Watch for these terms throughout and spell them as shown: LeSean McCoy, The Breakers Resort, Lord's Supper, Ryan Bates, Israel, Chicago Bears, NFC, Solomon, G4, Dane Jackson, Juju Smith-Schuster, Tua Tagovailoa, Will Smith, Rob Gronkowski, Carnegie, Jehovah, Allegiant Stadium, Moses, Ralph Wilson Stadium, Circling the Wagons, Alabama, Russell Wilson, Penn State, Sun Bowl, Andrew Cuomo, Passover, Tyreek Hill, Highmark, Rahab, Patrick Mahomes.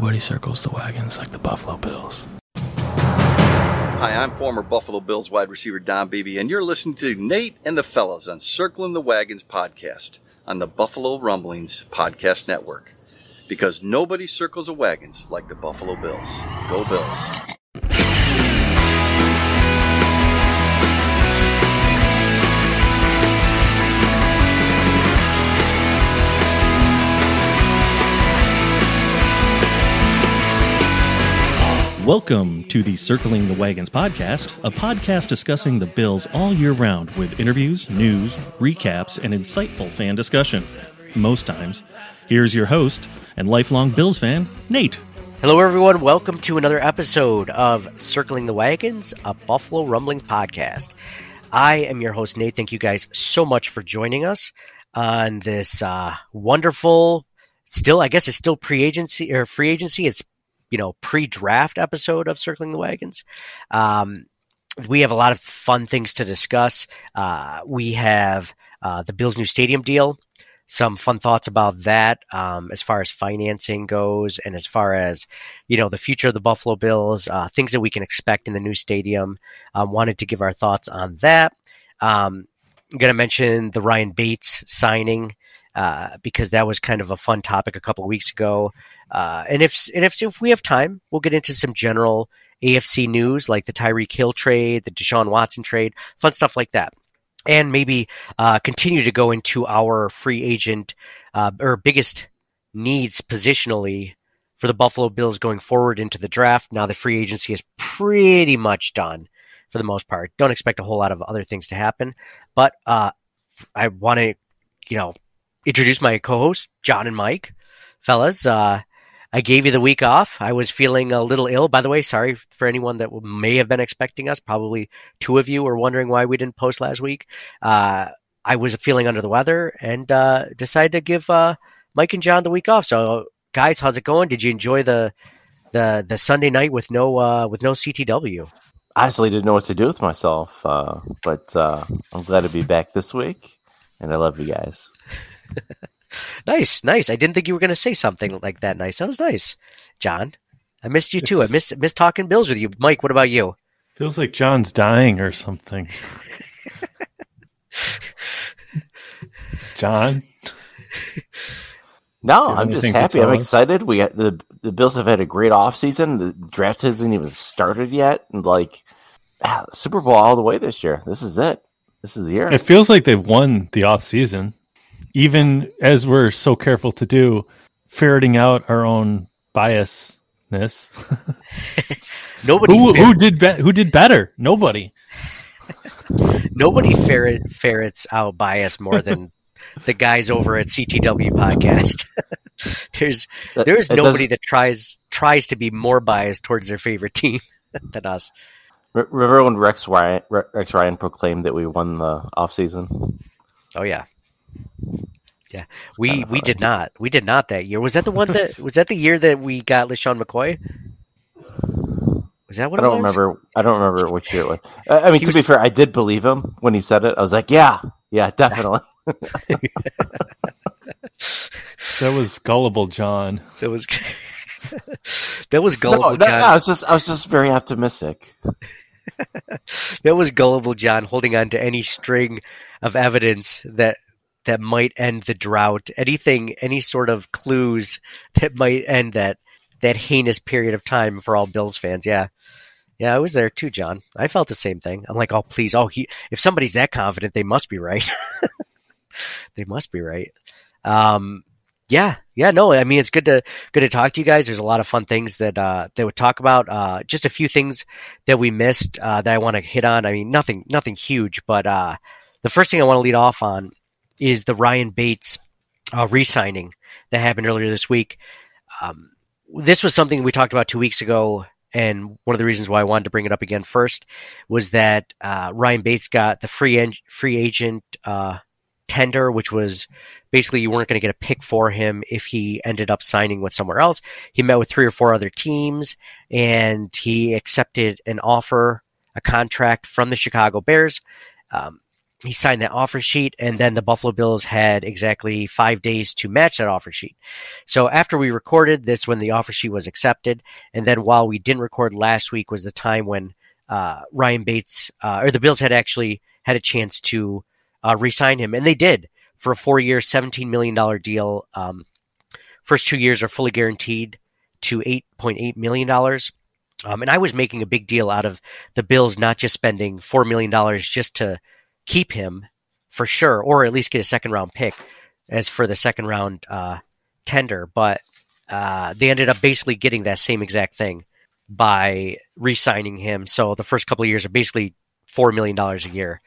Nobody circles the wagons like the Buffalo Bills. Hi, I'm former Buffalo Bills wide receiver Don Beebe, and you're listening to Nate and the Fellas on Circling the Wagons podcast on the Buffalo Rumblings podcast network. Because nobody circles the wagons like the Buffalo Bills. Go Bills. Welcome to the Circling the Wagons podcast, a podcast discussing the Bills all year round with interviews, news, recaps, and insightful fan discussion. Most times. Here's your host and lifelong Bills fan, Nate. Hello, everyone. Welcome to another episode of Circling the Wagons, a Buffalo Rumblings podcast. I am your host, Nate. Thank you guys so much for joining us on this wonderful, still pre-agency or free agency. It's pre-draft episode of Circling the Wagons. We have a lot of fun things to discuss. We have the Bills' new stadium deal, some fun thoughts about that as far as financing goes and as far as, the future of the Buffalo Bills, things that we can expect in the new stadium. Wanted to give our thoughts on that. I'm going to mention the Ryan Bates signing because that was kind of a fun topic a couple of weeks ago. And if we have time, we'll get into some general AFC news like the Tyreek Hill trade, the Deshaun Watson trade, fun stuff like that. And maybe continue to go into our free agent or biggest needs positionally for the Buffalo Bills going forward into the draft. Now the free agency is pretty much done for the most part. Don't expect a whole lot of other things to happen. But I want to, introduce my co-hosts, John and Mike. Fellas, I gave you the week off. I was feeling a little ill. By the way, sorry for anyone that may have been expecting us. Probably two of you were wondering why we didn't post last week. I was feeling under the weather and decided to give Mike and John the week off. So, guys, how's it going? Did you enjoy the Sunday night with no CTW? I honestly didn't know what to do with myself, but I'm glad to be back this week, and I love you guys. Nice. I didn't think you were going to say something like that. Nice. That was nice. John, I missed you too. I missed talking Bills with you. Mike, what about you? Feels like John's dying or something. John? No, I'm just happy. I'm excited. We got, the Bills have had a great offseason. The draft hasn't even started yet. And Super Bowl all the way this year. This is it. This is the year. It feels like they've won the offseason. Even as we're so careful to do, ferreting out our own biasness. Nobody. Who did better? Nobody. Nobody ferrets out bias more than the guys over at CTW podcast. There's nobody that tries to be more biased towards their favorite team than us. Remember when Rex Ryan proclaimed that we won the offseason? Oh yeah. Yeah, we did not. We did not that year. Was that the one that was that the year that we got LeSean McCoy? Was that what? I don't remember. I don't remember which year it was. I mean, to be fair, I did believe him when he said it. I was like, yeah, definitely. That was gullible, John. That was gullible. No, John. I was just very optimistic. That was gullible, John, holding on to any string of evidence that might end the drought, any sort of clues that might end that heinous period of time for all Bills fans. Yeah. Yeah, I was there too, John. I felt the same thing. I'm like, oh, please. Oh, if somebody's that confident, they must be right. They must be right. Yeah, no, I mean, it's good to talk to you guys. There's a lot of fun things that they would talk about. Just a few things that we missed that I want to hit on. I mean, nothing huge, but the first thing I want to lead off on is the Ryan Bates re-signing that happened earlier this week. This was something we talked about 2 weeks ago, and one of the reasons why I wanted to bring it up again first was that Ryan Bates got the free agent tender, which was basically you weren't going to get a pick for him if he ended up signing with somewhere else. He met with 3 or 4 other teams, and he accepted a contract from the Chicago Bears. He signed that offer sheet, and then the Buffalo Bills had exactly 5 days to match that offer sheet. So after we recorded this, when the offer sheet was accepted, and then while we didn't record last week was the time when Ryan Bates or the Bills had actually had a chance to re-sign him, and they did for a 4-year, $17 million deal. First 2 years are fully guaranteed to $8.8 million. And I was making a big deal out of the Bills not just spending $4 million just to keep him for sure, or at least get a second round pick as for the second round tender. But they ended up basically getting that same exact thing by re-signing him. So the first couple of years are basically $4 million a year,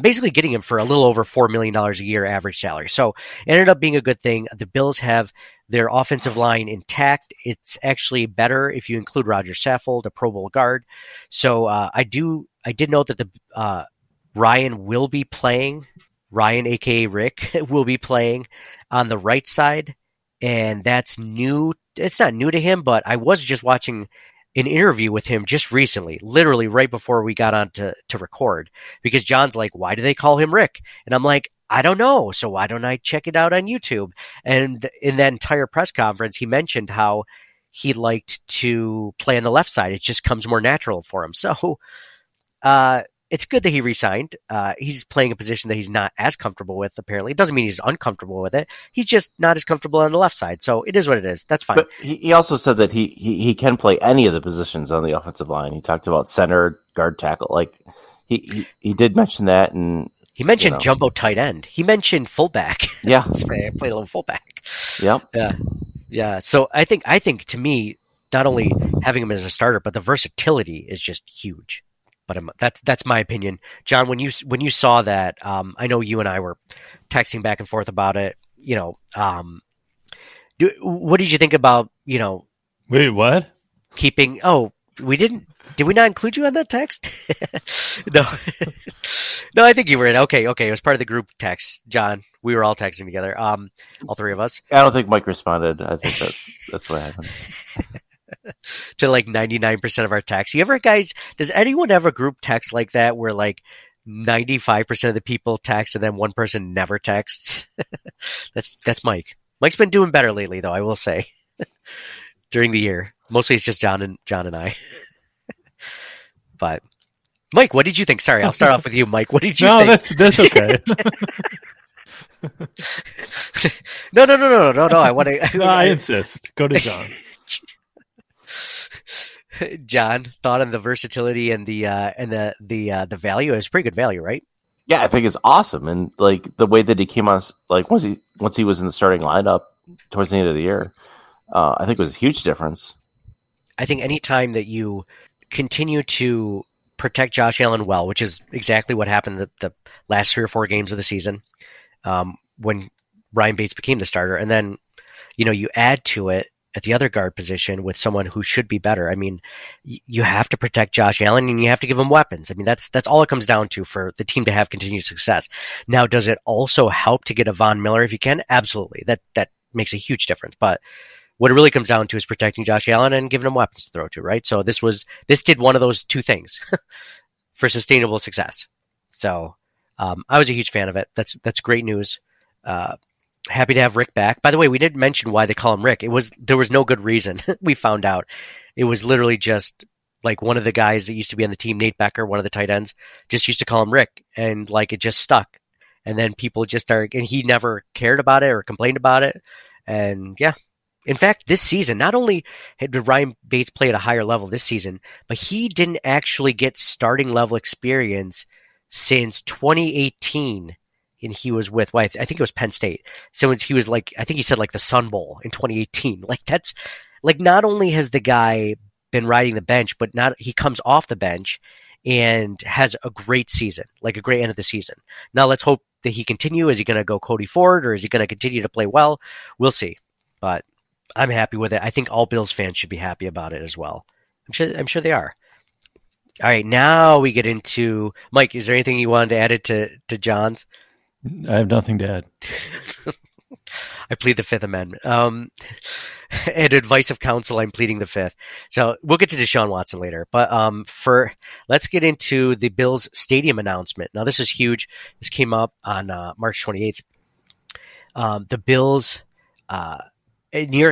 basically getting him for a little over $4 million a year average salary. So it ended up being a good thing. The Bills have their offensive line intact. It's actually better if you include Roger Saffold, a Pro Bowl guard. So I did note that the Ryan will be playing. Ryan, aka Rick, will be playing on the right side, and that's new. It's not new to him, but I was just watching an interview with him just recently, literally right before we got on to record, because John's like, "Why do they call him Rick?" And I'm like, "I don't know. So why don't I check it out on YouTube?" And in that entire press conference, he mentioned how he liked to play on the left side. It just comes more natural for him. So, it's good that he re-signed. He's playing a position that he's not as comfortable with, apparently. It doesn't mean he's uncomfortable with it. He's just not as comfortable on the left side. So it is what it is. That's fine. But he also said that he can play any of the positions on the offensive line. He talked about center, guard, tackle. Like he did mention that. And he mentioned jumbo tight end. He mentioned fullback. Yeah. I played a little fullback. Yeah. Yeah. So I think to me, not only having him as a starter, but the versatility is just huge. But that's my opinion, John. When you saw that, I know you and I were texting back and forth about it. You know, what did you think about? You know, wait, what? Keeping? Oh, we didn't. Did we not include you on that text? No, no. I think you were in. Okay. It was part of the group text, John. We were all texting together. All three of us. I don't think Mike responded. I think that's what happened. To like 99% of our texts. You ever guys, does anyone have a group text like that where like 95% of the people text and then one person never texts? That's Mike. Mike's been doing better lately though, I will say. During the year. Mostly it's just John and I. But Mike, what did you think? Sorry, I'll start off with you, Mike. What did you think? No, that's okay. No. I insist. Go to John. John, thought on the versatility and the value. It was pretty good value, right? Yeah, I think it's awesome, and like the way that he came on, like once he was in the starting lineup towards the end of the year, I think it was a huge difference. I think any time that you continue to protect Josh Allen well, which is exactly what happened the last 3 or 4 games of the season, when Ryan Bates became the starter, and then you add to it at the other guard position with someone who should be better. I mean, you have to protect Josh Allen and you have to give him weapons. I mean, that's all it comes down to for the team to have continued success. Now, does it also help to get a Von Miller if you can? Absolutely. That makes a huge difference. But what it really comes down to is protecting Josh Allen and giving him weapons to throw to, right? So this did one of those two things for sustainable success. So I was a huge fan of it. That's great news. Happy to have Rick back. By the way, we didn't mention why they call him Rick. There was no good reason. We found out. It was literally just like one of the guys that used to be on the team, Nate Becker, one of the tight ends, just used to call him Rick, and like it just stuck. And then people just started, and he never cared about it or complained about it. And yeah, in fact, this season, not only did Ryan Bates play at a higher level this season, but he didn't actually get starting level experience since 2018. And he was with, well, I think it was Penn State. So he was like, I think he said like the Sun Bowl in 2018. Like that's like, not only has the guy been riding the bench, but he comes off the bench and has a great season, like a great end of the season. Now let's hope that he continue. Is he going to go Cody Ford, or is he going to continue to play well? We'll see, but I'm happy with it. I think all Bills fans should be happy about it as well. I'm sure they are. All right. Now we get into Mike. Is there anything you wanted to add to John's? I have nothing to add. I plead the Fifth Amendment. And advice of counsel, I'm pleading the Fifth. So we'll get to Deshaun Watson later. But let's get into the Bills stadium announcement. Now, this is huge. This came up on March 28th. The Bills, New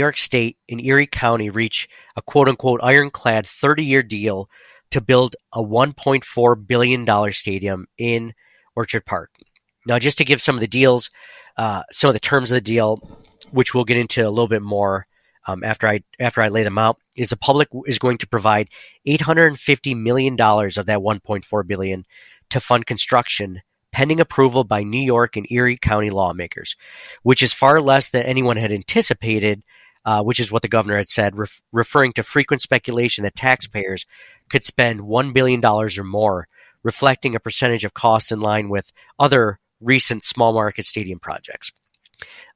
York State, and Erie County reach a quote-unquote ironclad 30-year deal to build a $1.4 billion stadium in Orchard Park. Now, just to give some of the deals, some of the terms of the deal, which we'll get into a little bit more after I lay them out, is the public is going to provide $850 million of that $1.4 billion to fund construction, pending approval by New York and Erie County lawmakers, which is far less than anyone had anticipated, which is what the governor had said, referring to frequent speculation that taxpayers could spend $1 billion or more, reflecting a percentage of costs in line with other recent small market stadium projects.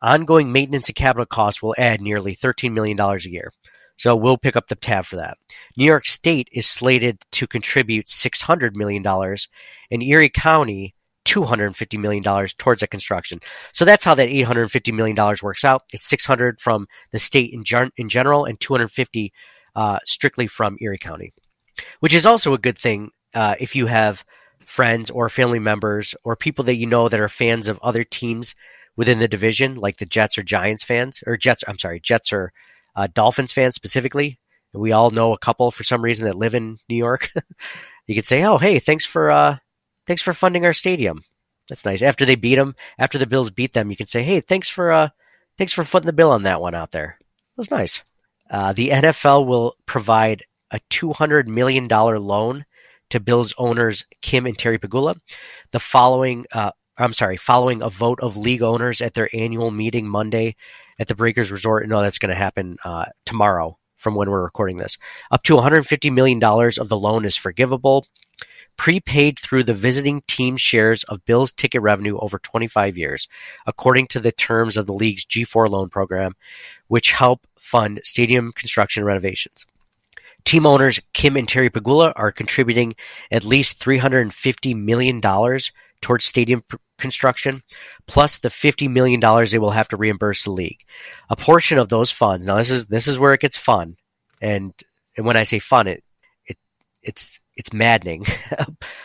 Ongoing maintenance and capital costs will add nearly $13 million a year. So we'll pick up the tab for that. New York State is slated to contribute $600 million, and Erie County $250 million towards the construction. So that's how that $850 million works out. It's $600 from the state in general and $250 strictly from Erie County, which is also a good thing if you have friends or family members or people that you know that are fans of other teams within the division, like the Jets or Giants fans, or Jets or Dolphins fans specifically. And we all know a couple for some reason that live in New York. You could say, oh, hey, thanks for funding our stadium. That's nice. After the Bills beat them, you can say, hey, thanks for footing the bill on that one out there. That was nice. The NFL will provide a $200 million loan to Bills owners Kim and Terry Pegula. Following a vote of league owners at their annual meeting Monday at the Breakers Resort. No, that's going to happen tomorrow from when we're recording this. Up to $150 million of the loan is forgivable, prepaid through the visiting team shares of Bills ticket revenue over 25 years, according to the terms of the league's G4 loan program, which help fund stadium construction renovations. Team owners Kim and Terry Pegula are contributing at least $350 million towards stadium construction, plus the $50 million they will have to reimburse the league. A portion of those funds, now this is where it gets fun, and when I say fun, it's maddening.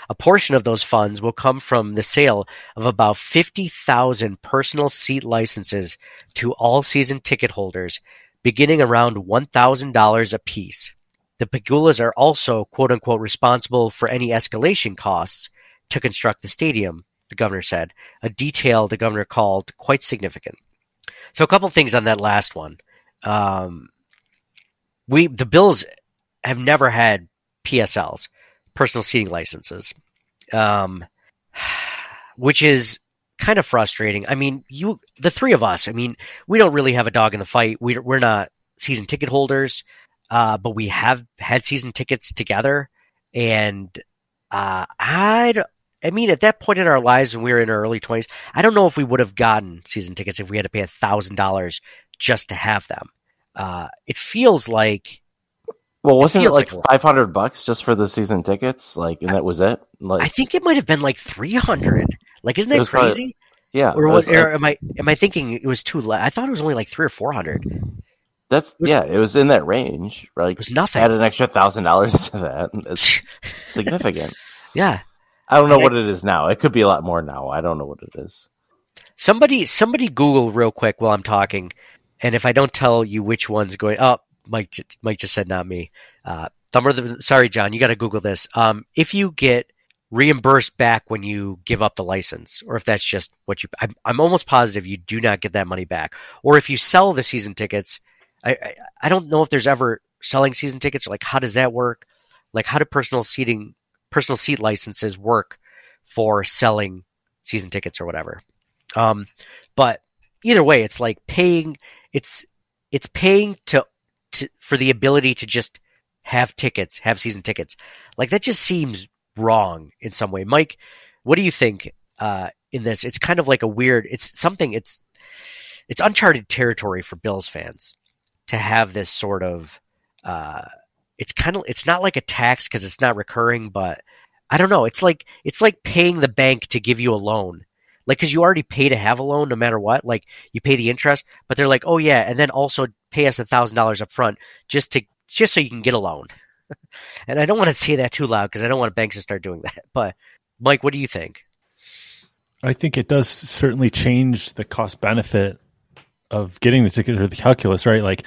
A portion of those funds will come from the sale of about 50,000 personal seat licenses to all-season ticket holders, beginning around $1,000 apiece. The Pegulas are also, quote-unquote, responsible for any escalation costs to construct the stadium, the governor said, a detail the governor called quite significant. So a couple things on that last one. The Bills have never had PSLs, personal seating licenses, which is kind of frustrating. I mean, the three of us, I mean, we don't really have a dog in the fight. We're not season ticket holders, but we have had season tickets together. And at that point in our lives when we were in our early 20s, I don't know if we would have gotten season tickets if we had to pay $1,000 just to have them. It feels like... Well, wasn't it like $500 just for the season tickets? Like, and that was it? Like, I think it might have been like $300. Like, isn't that crazy? Yeah. Am I thinking it was too low? I thought it was only like $300 or $400. It was in that range, right? It was nothing. Add an extra $1,000 to that. It's significant. Yeah. I don't know what it is now. It could be a lot more now. I don't know what it is. Somebody Google real quick while I'm talking, and if I don't tell you which one's going up, Mike just said not me. Sorry, John, you got to Google this. If you get reimbursed back when you give up the license, or if that's just what you, I'm almost positive you do not get that money back. Or if you sell the season tickets, I don't know if there's ever selling season tickets. Like, how does that work? Like, how do personal seat licenses work for selling season tickets or whatever? But either way, it's like paying. It's paying for the ability to just have season tickets. Like, that just seems wrong in some way. Mike, what do you think in this? It's kind of like a weird, it's uncharted territory for Bills fans to have this sort of, it's not like a tax because it's not recurring, but I don't know. It's like paying the bank to give you a loan. Like, because you already pay to have a loan no matter what. Like, you pay the interest, but they're like, oh, yeah, and then also pay us $1,000 up front just so you can get a loan. And I don't want to say that too loud because I don't want banks to start doing that. But, Mike, what do you think? I think it does certainly change the cost-benefit of getting the ticket or the calculus, right? Like,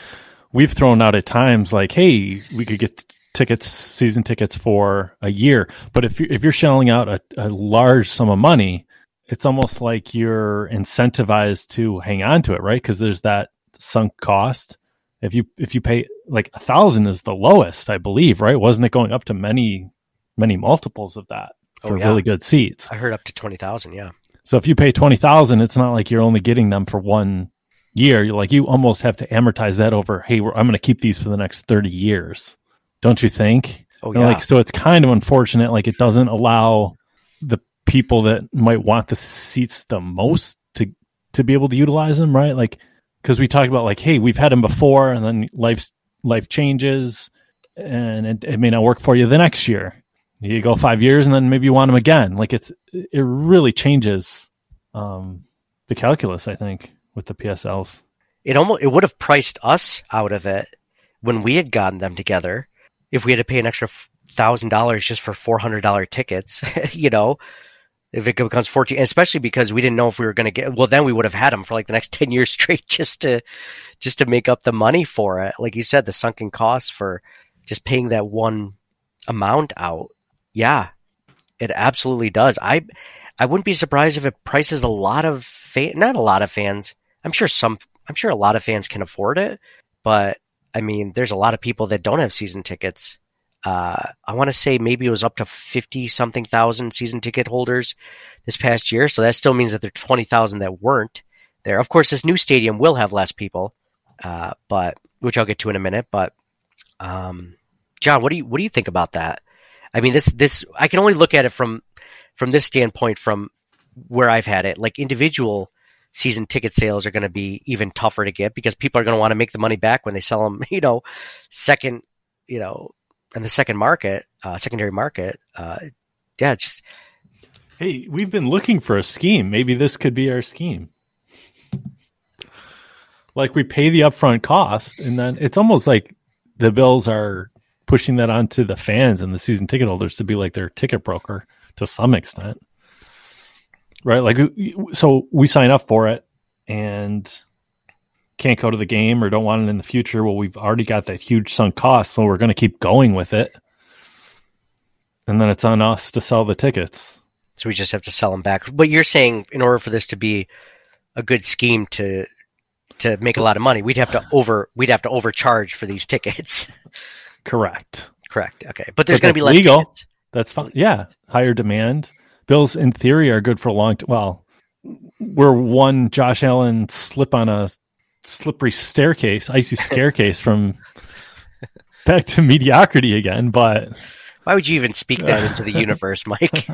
we've thrown out at times like, hey, we could get tickets, season tickets for a year. But if you're shelling out a large sum of money, it's almost like you're incentivized to hang on to it, right? Because there's that sunk cost. If you pay like $1,000 is the lowest, I believe, right? Wasn't it going up to many, many multiples of that for really good seats? I heard up to 20,000. Yeah. So if you pay 20,000, it's not like you're only getting them for 1 year. You're like, you almost have to amortize that over. Hey, I'm going to keep these for the next 30 years. Don't you think? Oh, yeah. Like, so it's kind of unfortunate. Like, it doesn't allow the people that might want the seats the most to be able to utilize them, right? Like, because we talked about like, hey, we've had them before, and then life changes, and it may not work for you the next year. You go 5 years, and then maybe you want them again. Like, it really changes the calculus, I think, with the PSLs. It would have priced us out of it when we had gotten them together. If we had to pay an extra $1,000 just for $400 tickets, you know, if it becomes 14, especially because we didn't know if we were going to get, well, then we would have had them for like the next 10 years straight just to make up the money for it. Like you said, the sunken cost for just paying that one amount out. Yeah, it absolutely does. I wouldn't be surprised if it prices not a lot of fans. I'm sure a lot of fans can afford it, but I mean, there's a lot of people that don't have season tickets. I want to say maybe it was up to 50-something thousand season ticket holders this past year. So that still means that there are 20,000 that weren't there. Of course, this new stadium will have less people, but which I'll get to in a minute. But John, what do you think about that? I mean, this I can only look at it from this standpoint, from where I've had it. Like, individual season ticket sales are going to be even tougher to get because people are going to want to make the money back when they sell them, you know, second, you know, and the second market, secondary market. Yeah. It's... Hey, we've been looking for a scheme. Maybe this could be our scheme. Like, we pay the upfront cost, and then it's almost like the Bills are pushing that onto the fans and the season ticket holders to be like their ticket broker to some extent. Right. Like, so we sign up for it and can't go to the game or don't want it in the future. Well, we've already got that huge sunk cost, so we're going to keep going with it. And then it's on us to sell the tickets. So we just have to sell them back. But you're saying in order for this to be a good scheme to make a lot of money, we'd have to overcharge for these tickets. Correct. Okay. But there's going to be less legal tickets. That's fine. Yeah. Higher demand. Bills, in theory, are good for a long time. Well, we're one Josh Allen slip on a slippery staircase, icy staircase from back to mediocrity again. But why would you even speak that into the universe, Mike?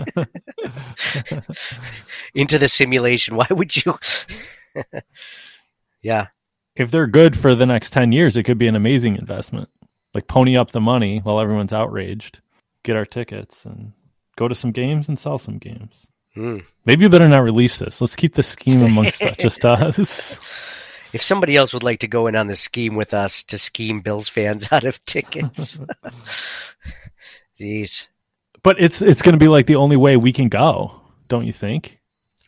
Into the simulation? Why would you? Yeah. If they're good for the next 10 years, it could be an amazing investment. Like, pony up the money while everyone's outraged, get our tickets, and go to some games and sell some games. Maybe you better not release this. Let's keep the scheme amongst just us. If somebody else would like to go in on the scheme with us to scheme Bills fans out of tickets. Jeez. But it's going to be like the only way we can go, don't you think?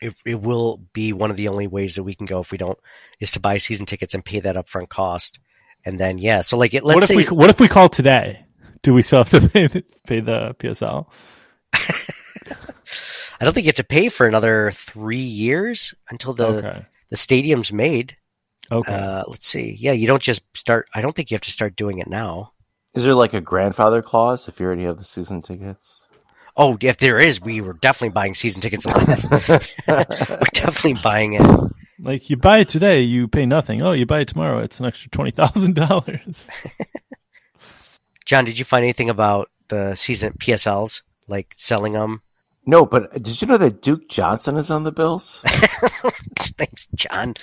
It will be one of the only ways that we can go if we don't, is to buy season tickets and pay that upfront cost. And then, yeah. So, like, what if we call today? Do we still have to pay the PSL? I don't think you have to pay for another 3 years until the stadium's made. Okay. Let's see. Yeah, you don't just start. I don't think you have to start doing it now. Is there like a grandfather clause if you already have the season tickets? Oh, if there is, we were definitely buying season tickets like this. We're definitely buying it. Like, you buy it today, you pay nothing. Oh, you buy it tomorrow, it's an extra $20,000. John, did you find anything about the season PSLs, like selling them? No, but did you know that Duke Johnson is on the Bills? Thanks, John.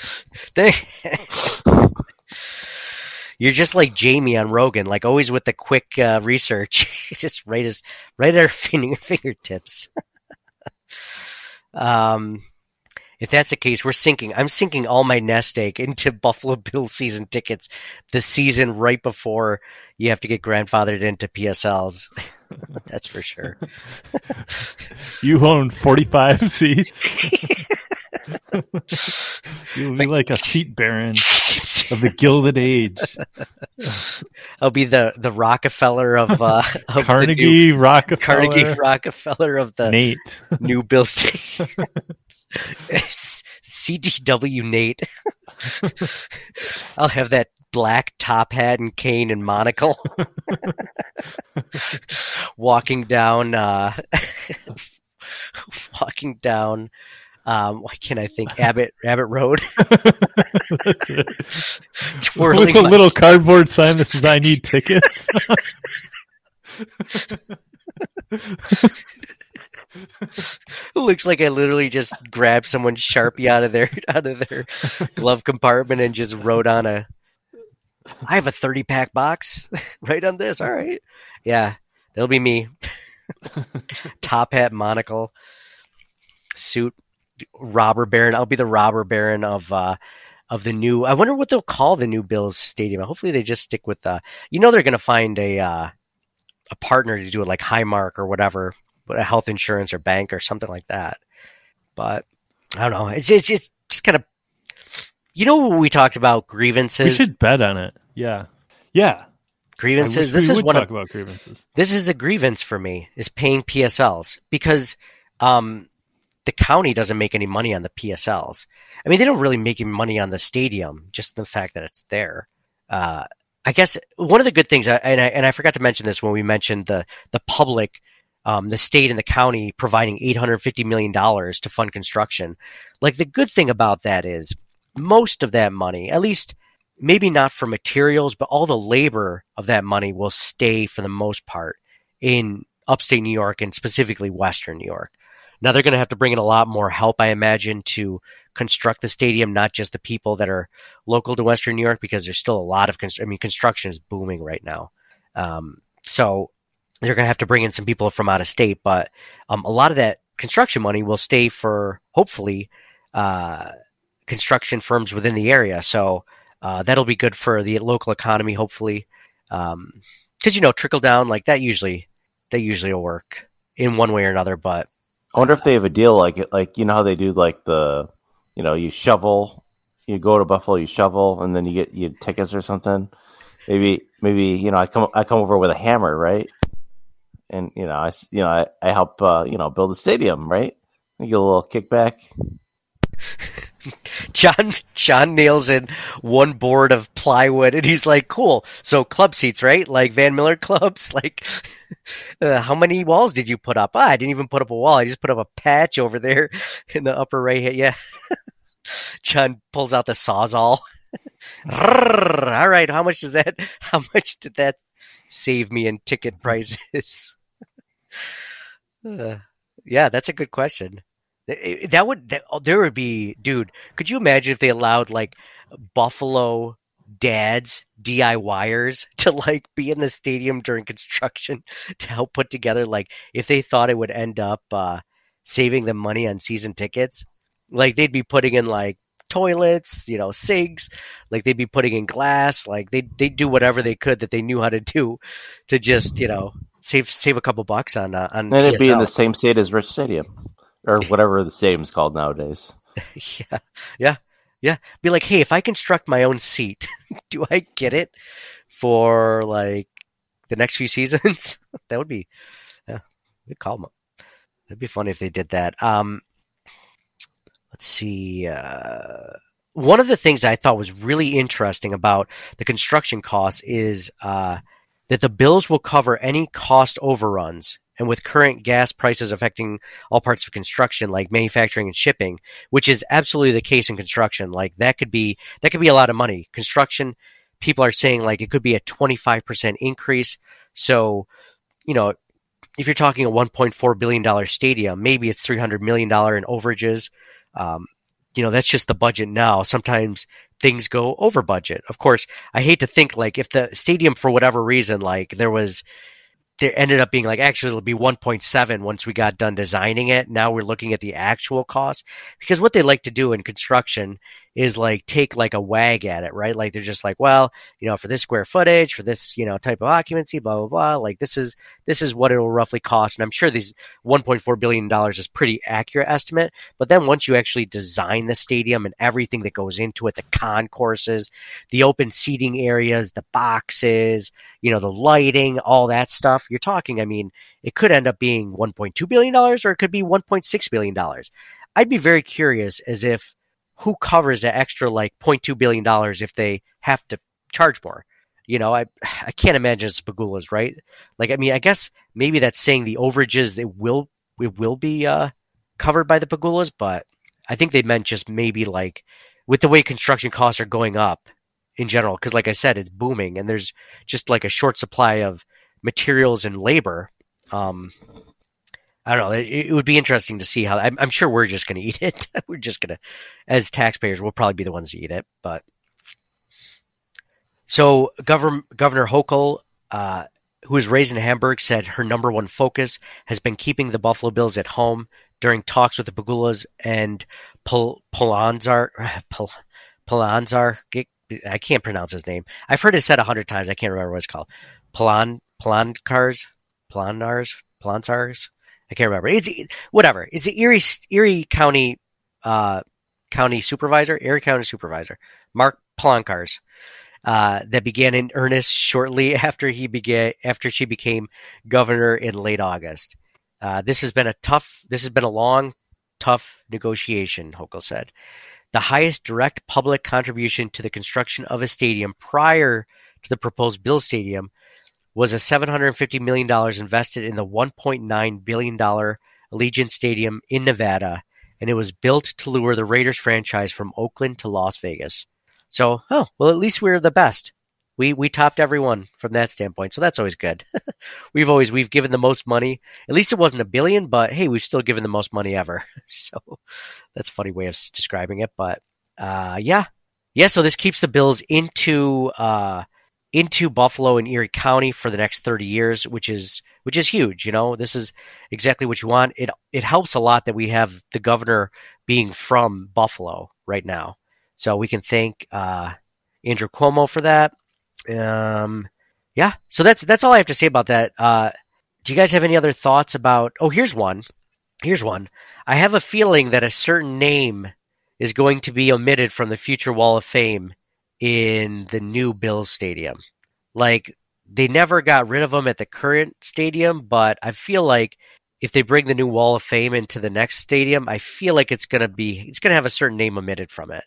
You're just like Jamie on Rogan, like always with the quick research. Just right at our fingertips. If that's the case, we're sinking. I'm sinking all my nest egg into Buffalo Bills season tickets the season right before you have to get grandfathered into PSLs. That's for sure. You own 45 seats. You'll be like a seat baron of the Gilded Age. I'll be the Rockefeller of Carnegie, the new, Rockefeller. Carnegie Rockefeller of the Nate. New Bill State. CDW Nate. I'll have that black top hat and cane and monocle. Walking down. Why can't I think? Abbott Road. Twirling with a little cardboard sign that says, "I need tickets." It looks like I literally just grabbed someone's Sharpie out of their glove compartment and just wrote on a. I have a 30-pack box right on this. All right, yeah, that'll be me. Top hat, monocle, suit. Robber Baron. I'll be the Robber Baron of the new. I wonder what they'll call the new Bills Stadium. Hopefully they just stick with they're going to find a partner to do it, like Highmark or whatever, but a health insurance or bank or something like that. But I don't know. It's just kind of, what we talked about, grievances. We should bet on it. Yeah. Grievances. This is grievances. This is a grievance for me, is paying PSLs, because the county doesn't make any money on the PSLs. I mean, they don't really make any money on the stadium, just the fact that it's there. I guess one of the good things, and I forgot to mention this when we mentioned the public, the state and the county providing $850 million to fund construction. Like, the good thing about that is most of that money, at least maybe not for materials, but all the labor of that money will stay for the most part in upstate New York and specifically Western New York. Now they're going to have to bring in a lot more help, I imagine, to construct the stadium, not just the people that are local to Western New York, because there's still a lot of construction is booming right now. So they're going to have to bring in some people from out of state, but a lot of that construction money will stay for, hopefully, construction firms within the area. So that'll be good for the local economy, hopefully, because, trickle down like that usually will work in one way or another, but. I wonder if they have a deal like it, like, how they do, like, the, you shovel, you go to Buffalo, you shovel, and then you get your tickets or something. Maybe, I come over with a hammer, right? And, I help, build a stadium, right? You get a little kickback. John nails in one board of plywood, and he's like, cool. So club seats, right? Like Von Miller clubs. Like, how many walls did you put up? I didn't even put up a wall. I just put up a patch over there in the upper right hand. Yeah. John pulls out the Sawzall. All right. How much did that save me in ticket prices? Yeah, that's a good question. There would be, could you imagine if they allowed, like, Buffalo dads, DIYers, to, like, be in the stadium during construction to help put together, like, if they thought it would end up saving them money on season tickets, like, they'd be putting in, like, toilets, sinks, like, they'd be putting in glass, like, they'd do whatever they could that they knew how to do to just, save a couple bucks on. Then it'd be in the same state as Rich Stadium. Or whatever the stadium's called nowadays. Yeah. Be like, hey, if I construct my own seat, do I get it for, like, the next few seasons? That would be, we'd call them up. It'd be funny if they did that. Let's see. One of the things I thought was really interesting about the construction costs is that the Bills will cover any cost overruns. And with current gas prices affecting all parts of construction, like manufacturing and shipping, which is absolutely the case in construction, like that could be a lot of money. Construction, people are saying, like, it could be a 25% increase. So, if you're talking a $1.4 billion stadium, maybe it's $300 million in overages. That's just the budget now. Sometimes things go over budget. Of course, I hate to think, like, if the stadium, for whatever reason, like, there was there ended up being like, actually, it'll be 1.7 once we got done designing it. Now we're looking at the actual cost, because what they like to do in construction is like take like a wag at it, right? Like they're just like, well, you know, for this square footage, for this, you know, type of occupancy, blah, blah, blah. Like this is what it will roughly cost. And I'm sure these $1.4 billion is pretty accurate estimate. But then once you actually design the stadium and everything that goes into it, the concourses, the open seating areas, the boxes, you know, the lighting, all that stuff, you're talking, I mean, it could end up being $1.2 billion or it could be $1.6 billion. I'd be very curious as if who covers that extra like $0.2 billion if they have to charge more. You know, I can't imagine it's Pegula's, right? Like, I mean, I guess maybe that's saying the overages, it will be covered by the Pegulas, but I think they meant just maybe like with the way construction costs are going up in general, because like I said, it's booming and there's just like a short supply of materials and labor. I don't know. It would be interesting to see how. I'm sure we're just going to eat it. We're just going to, as taxpayers, we'll probably be the ones to eat it. But so Governor Hochul, who is raised in Hamburg, said her number one focus has been keeping the Buffalo Bills at home during talks with the Pegulas and Palanzar. I can't pronounce his name. I've heard it said 100 times. I can't remember what it's called. Palanzars. I can't remember. It's whatever. It's the Erie County Supervisor, Mark Plankars, that began in earnest shortly after she became governor in late August. This has been a long, tough negotiation, Hochul said. The highest direct public contribution to the construction of a stadium prior to the proposed Bills Stadium was a $750 million invested in the $1.9 billion Allegiant Stadium in Nevada, and it was built to lure the Raiders franchise from Oakland to Las Vegas. So, at least we're the best. We topped everyone from that standpoint, so that's always good. We've given the most money. At least it wasn't $1 billion, but hey, we've still given the most money ever. So that's a funny way of describing it, but so this keeps the Bills into Buffalo and Erie County for the next 30 years, which is huge. You know, this is exactly what you want. It helps a lot that we have the governor being from Buffalo right now. So we can thank Andrew Cuomo for that. So that's all I have to say about that. Do you guys have any other thoughts about, here's one. I have a feeling that a certain name is going to be omitted from the future Wall of Fame in the new Bills Stadium. Like, they never got rid of them at the current stadium, but I feel like if they bring the new Wall of Fame into the next stadium, I feel like it's going to have a certain name omitted from it.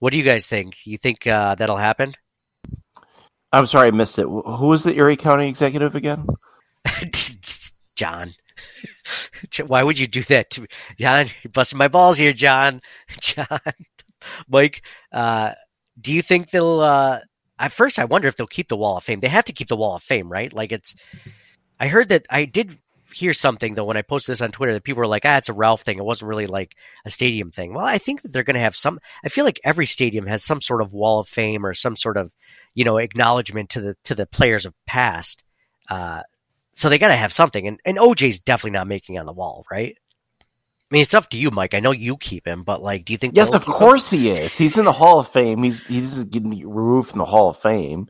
What do you guys think? You think that'll happen? I'm sorry, I missed it. Who was the Erie County executive again? John. Why would you do that to me? John, you busted my balls here, John. John. Mike, do you think they'll at first I wonder if they'll keep the Wall of Fame. They have to keep the Wall of Fame, right? Like I did hear something though when I posted this on Twitter that people were like, it's a Ralph thing. It wasn't really like a stadium thing. Well, I think that they're going to have some. I feel like every stadium has some sort of Wall of Fame or some sort of, you know, acknowledgement to the players of past. So they got to have something. And OJ's definitely not making it on the wall, right? I mean, it's up to you, Mike. I know you keep him, but like, do you think? Yes, of course he is. He's in the Hall of Fame. He's getting removed from the Hall of Fame.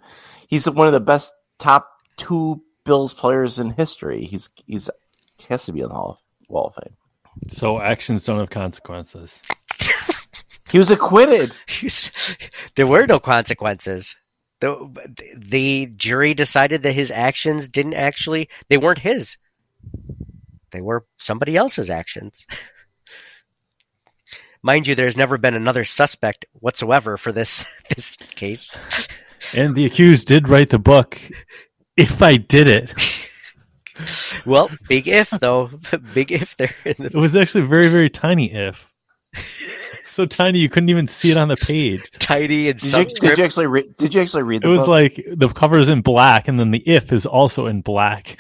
He's one of the best top 2 Bills players in history. He's has to be in the Wall of Fame. So actions don't have consequences. He was acquitted. There were no consequences. The jury decided that his actions they weren't his. They were somebody else's actions. Mind you, there's never been another suspect whatsoever for this case. And the accused did write the book, If I Did It. Well, big if, though. Big if there. It was actually a very, very tiny if. So tiny you couldn't even see it on the page. Tiny and subscript. Did you actually read the book? It was like the cover is in black, and then the if is also in black.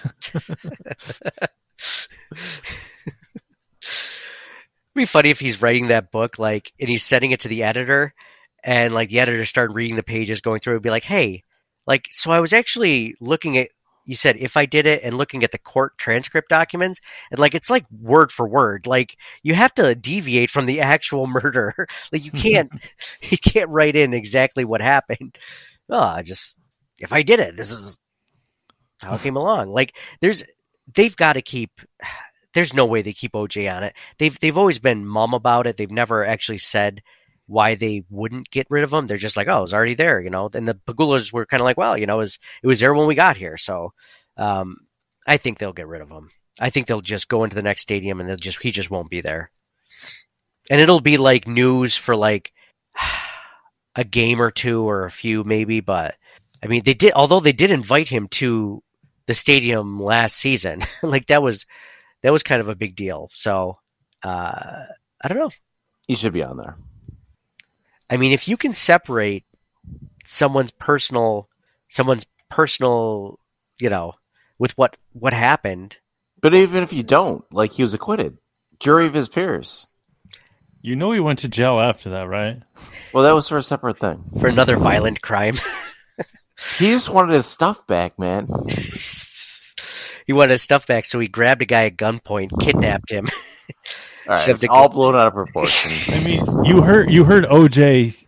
It'd be funny if he's writing that book like and he's sending it to the editor and like the editor started reading the pages going through it would be like, hey, like so I was actually looking at you said, if I did it, and looking at the court transcript documents, and like, it's like word for word, like you have to deviate from the actual murder. Like you can't, you can't write in exactly what happened. Oh, just, if I did it, this is how it came along. Like they've got to keep, there's no way they keep OJ on it. They've always been mum about it. They've never actually said why they wouldn't get rid of him. They're just like, oh, it's already there, you know. And the Pegulas were kind of like, well, you know, it was there when we got here. So I think they'll get rid of him. I think they'll just go into the next stadium and he just won't be there. And it'll be like news for like a game or two or a few maybe. But I mean, although they did invite him to the stadium last season. Like that was kind of a big deal. So I don't know. He should be on there. I mean, if you can separate someone's personal, you know, with what happened. But even if you don't, like, he was acquitted. Jury of his peers. You know he went to jail after that, right? Well, that was for a separate thing. For another violent crime. He just wanted his stuff back, man. He wanted his stuff back, so he grabbed a guy at gunpoint, kidnapped him. All right, it's all blown out of proportion. I mean, you heard OJ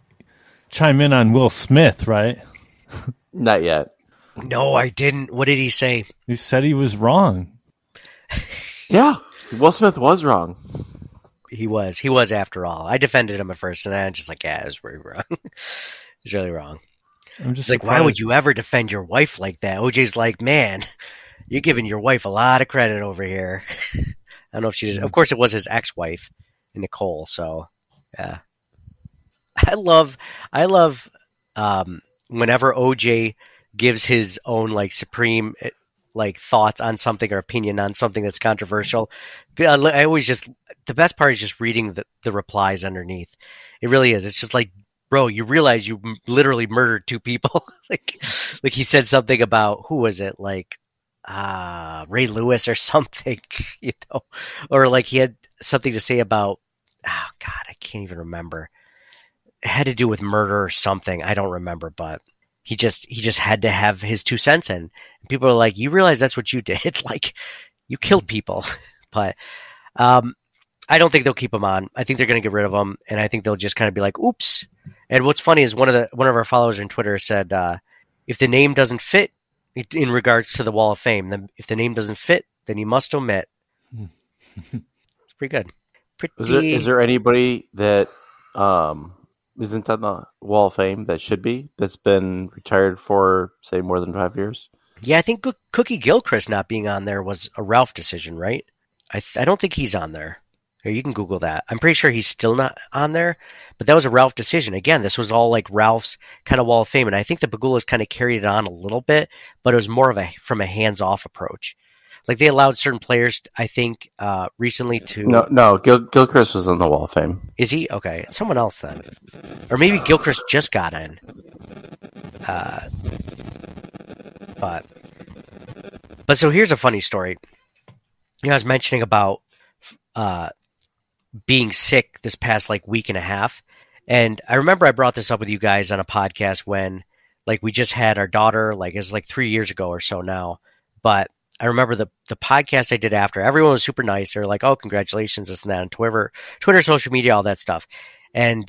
chime in on Will Smith, right? Not yet. No, I didn't. What did he say? He said he was wrong. Yeah, Will Smith was wrong. He was after all. I defended him at first, and then I'm just like, yeah, it was really wrong. It's really wrong. I'm just like, why would you ever defend your wife like that? OJ's like, man, you're giving your wife a lot of credit over here. I don't know if she did. Of course, it was his ex-wife, Nicole. So, yeah, I love whenever OJ gives his own like supreme like thoughts on something or opinion on something that's controversial. I always just, the best part is just reading the replies underneath. It really is. It's just like, bro, you realize you literally murdered two people. like he said something about, who was it? Like, Ray Lewis or something, you know, or like he had something to say about, oh God, I can't even remember. It had to do with murder or something. I don't remember, but he just had to have his 2 cents in. And people are like, you realize that's what you did. Like, you killed people. But I don't think they'll keep him on. I think they're going to get rid of him. And I think they'll just kind of be like, oops. And what's funny is one of our followers on Twitter said, if the name doesn't fit, in regards to the Wall of Fame, then if the name doesn't fit, then you must omit. It's pretty good. Is there anybody that isn't on the Wall of Fame that should be, that's been retired for, say, more than 5 years? Yeah, I think Cookie Gilchrist not being on there was a Ralph decision, right? I don't think he's on there. Here, you can Google that. I'm pretty sure he's still not on there, but that was a Ralph decision. Again, this was all like Ralph's kind of Wall of Fame, and I think the Pegulas kind of carried it on a little bit, but it was more of a hands-off approach. Like, they allowed certain players, I think, recently to... No, Gilchrist was on the Wall of Fame. Is he? Okay, someone else then. Or maybe Gilchrist just got in. But so here's a funny story. You know, I was mentioning about... being sick this past like week and a half. And I remember I brought this up with you guys on a podcast when like we just had our daughter, like it was like 3 years ago or so now. But I remember the podcast I did after, everyone was super nice. They're like, oh, congratulations, this and that on Twitter, social media, all that stuff. And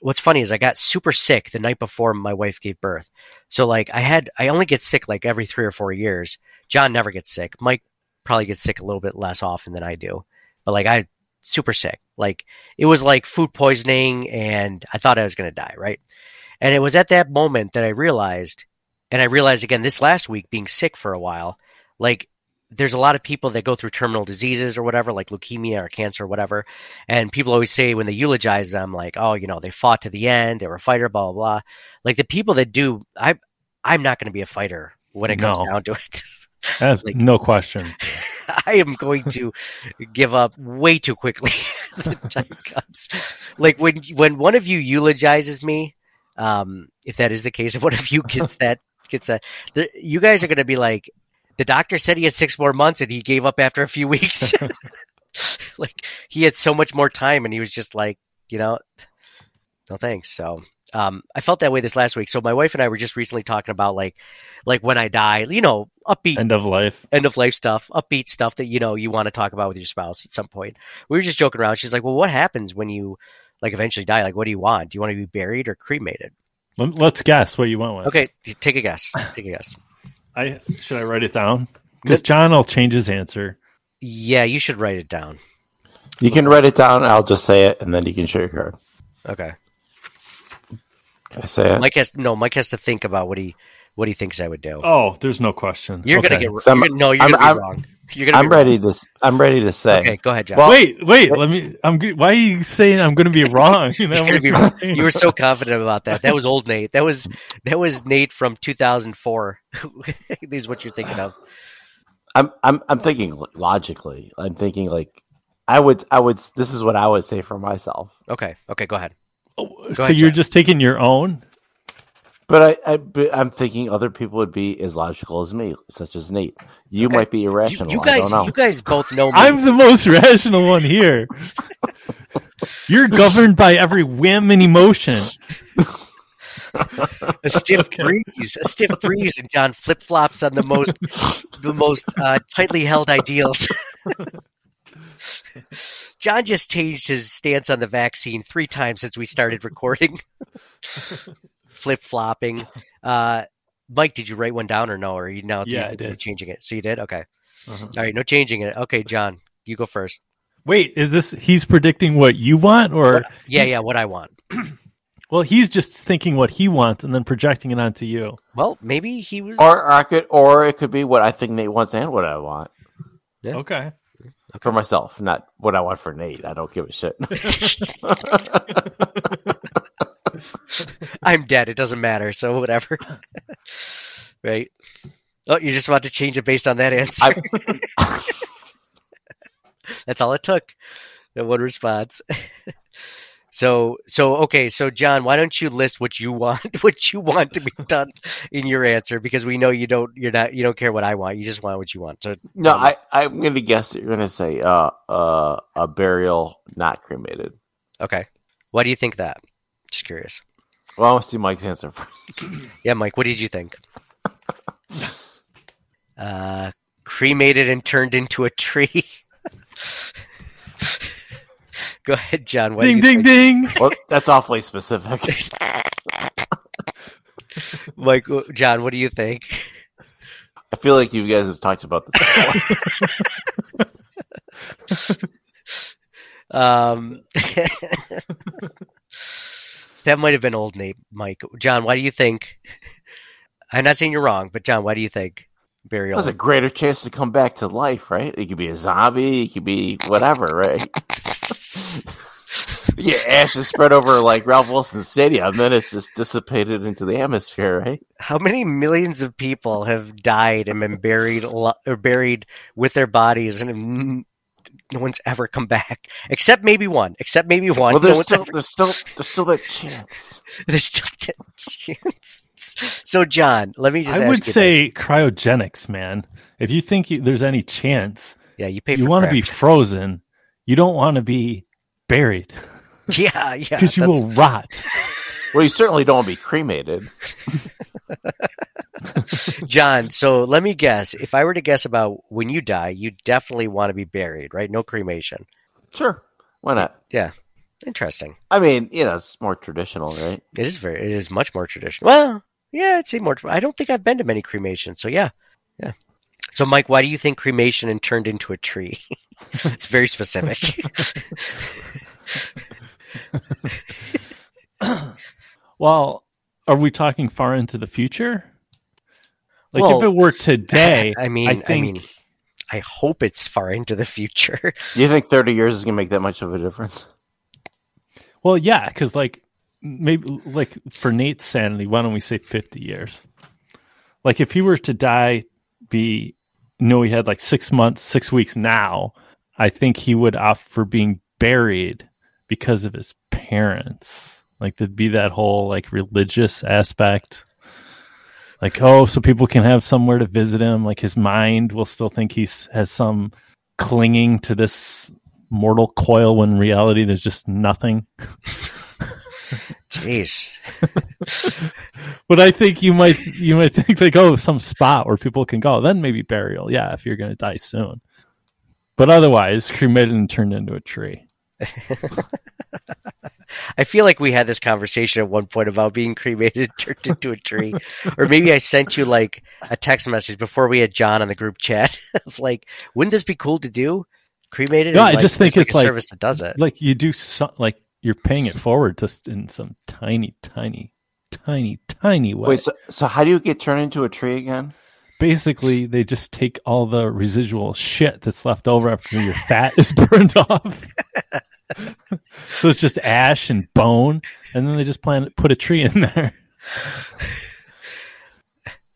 what's funny is I got super sick the night before my wife gave birth. So like I only get sick like every 3 or 4 years. John never gets sick. Mike probably gets sick a little bit less often than I do. But like I super sick, like it was like food poisoning and I thought I was going to die. Right. And it was at that moment that I realized again, this last week being sick for a while, like there's a lot of people that go through terminal diseases or whatever, like leukemia or cancer or whatever. And people always say when they eulogize them, like, oh, you know, they fought to the end. They were a fighter, blah, blah, blah. Like the people that do, I'm not going to be a fighter when it comes down to it. Like, no question. I am going to give up way too quickly. The time comes. Like when one of you eulogizes me, if that is the case, if one of you gets that, you guys are going to be like, the doctor said he had 6 more months and he gave up after a few weeks. Like he had so much more time and he was just like, you know, no thanks. So I felt that way this last week. So my wife and I were just recently talking about like when I die, you know, upbeat end of life stuff, upbeat stuff that, you know, you want to talk about with your spouse at some point. We were just joking around. She's like, well, what happens when you like eventually die? Like, what do you want? Do you want to be buried or cremated? Let's guess what you went with. Okay. Take a guess. Should I write it down? Because John will change his answer. Yeah, you should write it down. You can write it down. I'll just say it, and then you can show your card. Okay. I say it. Mike has to think about what he thinks I would do. Oh, there's no question. You're okay. You're gonna be wrong. I'm ready to say. Okay, go ahead, John. Well, wait. Let me. Why are you saying I'm going to be wrong? You were so confident about that. That was old Nate. That was Nate from 2004. This is what you're thinking of. I'm thinking logically. I'm thinking like I would. This is what I would say for myself. Okay. Go ahead. You're just taking your own. But I'm thinking other people would be as logical as me, such as Nate. You might be irrational. You guys both know me. I'm the most rational one here. You're governed by every whim and emotion. A stiff breeze, and John flip-flops on the most tightly held ideals. John just changed his stance on the vaccine 3 times since we started recording. Flip-flopping. Mike, did you write one down or no? Or are you now changing it? So you did? Okay. Uh-huh. All right, no changing it. Okay, John, you go first. Wait, is this he's predicting what you want or what I want? Well, he's just thinking what he wants and then projecting it onto you. Well, maybe he was or it could be what I think Nate wants and what I want. Yeah. Okay. For myself, not what I want for Nate. I don't give a shit. I'm dead. It doesn't matter. So whatever. Right. Oh, you're just about to change it based on that answer. That's all it took. That one response. So, John, why don't you list what you want to be done in your answer? Because we know you don't care what I want. You just want what you want. So, no, I'm going to guess that you're going to say a burial, not cremated. Okay. Why do you think that? Just curious. Well, I want to see Mike's answer first. Yeah, Mike, what did you think? Cremated and turned into a tree. Go ahead, John. Ding, ding, ding. Well, that's awfully specific. Mike, John, what do you think? I feel like you guys have talked about this before. That might have been old Nate, Mike. John, why do you think? I'm not saying you're wrong, but John, why do you think? Burial. There's a greater chance to come back to life, right? It could be a zombie. It could be whatever, right? Yeah, ashes spread over like Ralph Wilson Stadium, and then it's just dissipated into the atmosphere, right? How many millions of people have died and been buried with their bodies, and no one's ever come back, except maybe one. Well, there's still that chance. There's still that chance. So, John, let me just. I would say cryogenics, man. If you think there's any chance, yeah, you pay. You want to be frozen. You don't want to be buried. Yeah, because you will rot. Well, you certainly don't want to be cremated. John, so let me guess. If I were to guess about when you die, you definitely want to be buried, right? No cremation. Sure. Why not? Yeah. Interesting. I mean, you know, it's more traditional, right? It is much more traditional. Well, yeah, it's more. I don't think I've been to many cremations, so yeah. So, Mike, why do you think cremation and turned into a tree? It's very specific. Well, are we talking far into the future? Like, well, if it were today, I mean, I hope it's far into the future. Do you think 30 years is going to make that much of a difference? Well, yeah, because like maybe like for Nate's sanity, why don't we say 50 years? Like, if he were to die, he had like 6 weeks now. I think he would opt for being buried because of his parents. Like, there'd be that whole like religious aspect. Like, oh, so people can have somewhere to visit him. Like, his mind will still think he has some clinging to this mortal coil when in reality there's just nothing. Jeez. But I think you might think like, oh, some spot where people can go. Then maybe burial. Yeah, if you're going to die soon. But otherwise, cremated and turned into a tree. I feel like we had this conversation at one point about being cremated and turned into a tree. Or maybe I sent you like a text message before we had John on the group chat of like, wouldn't this be cool to do? Cremated? No, I just think it's like a service that does it. Like you do something like you're paying it forward just in some tiny way. Wait, so how do you get turned into a tree again? Basically, they just take all the residual shit that's left over after your fat is burned off. So it's just ash and bone, and then they just put a tree in there.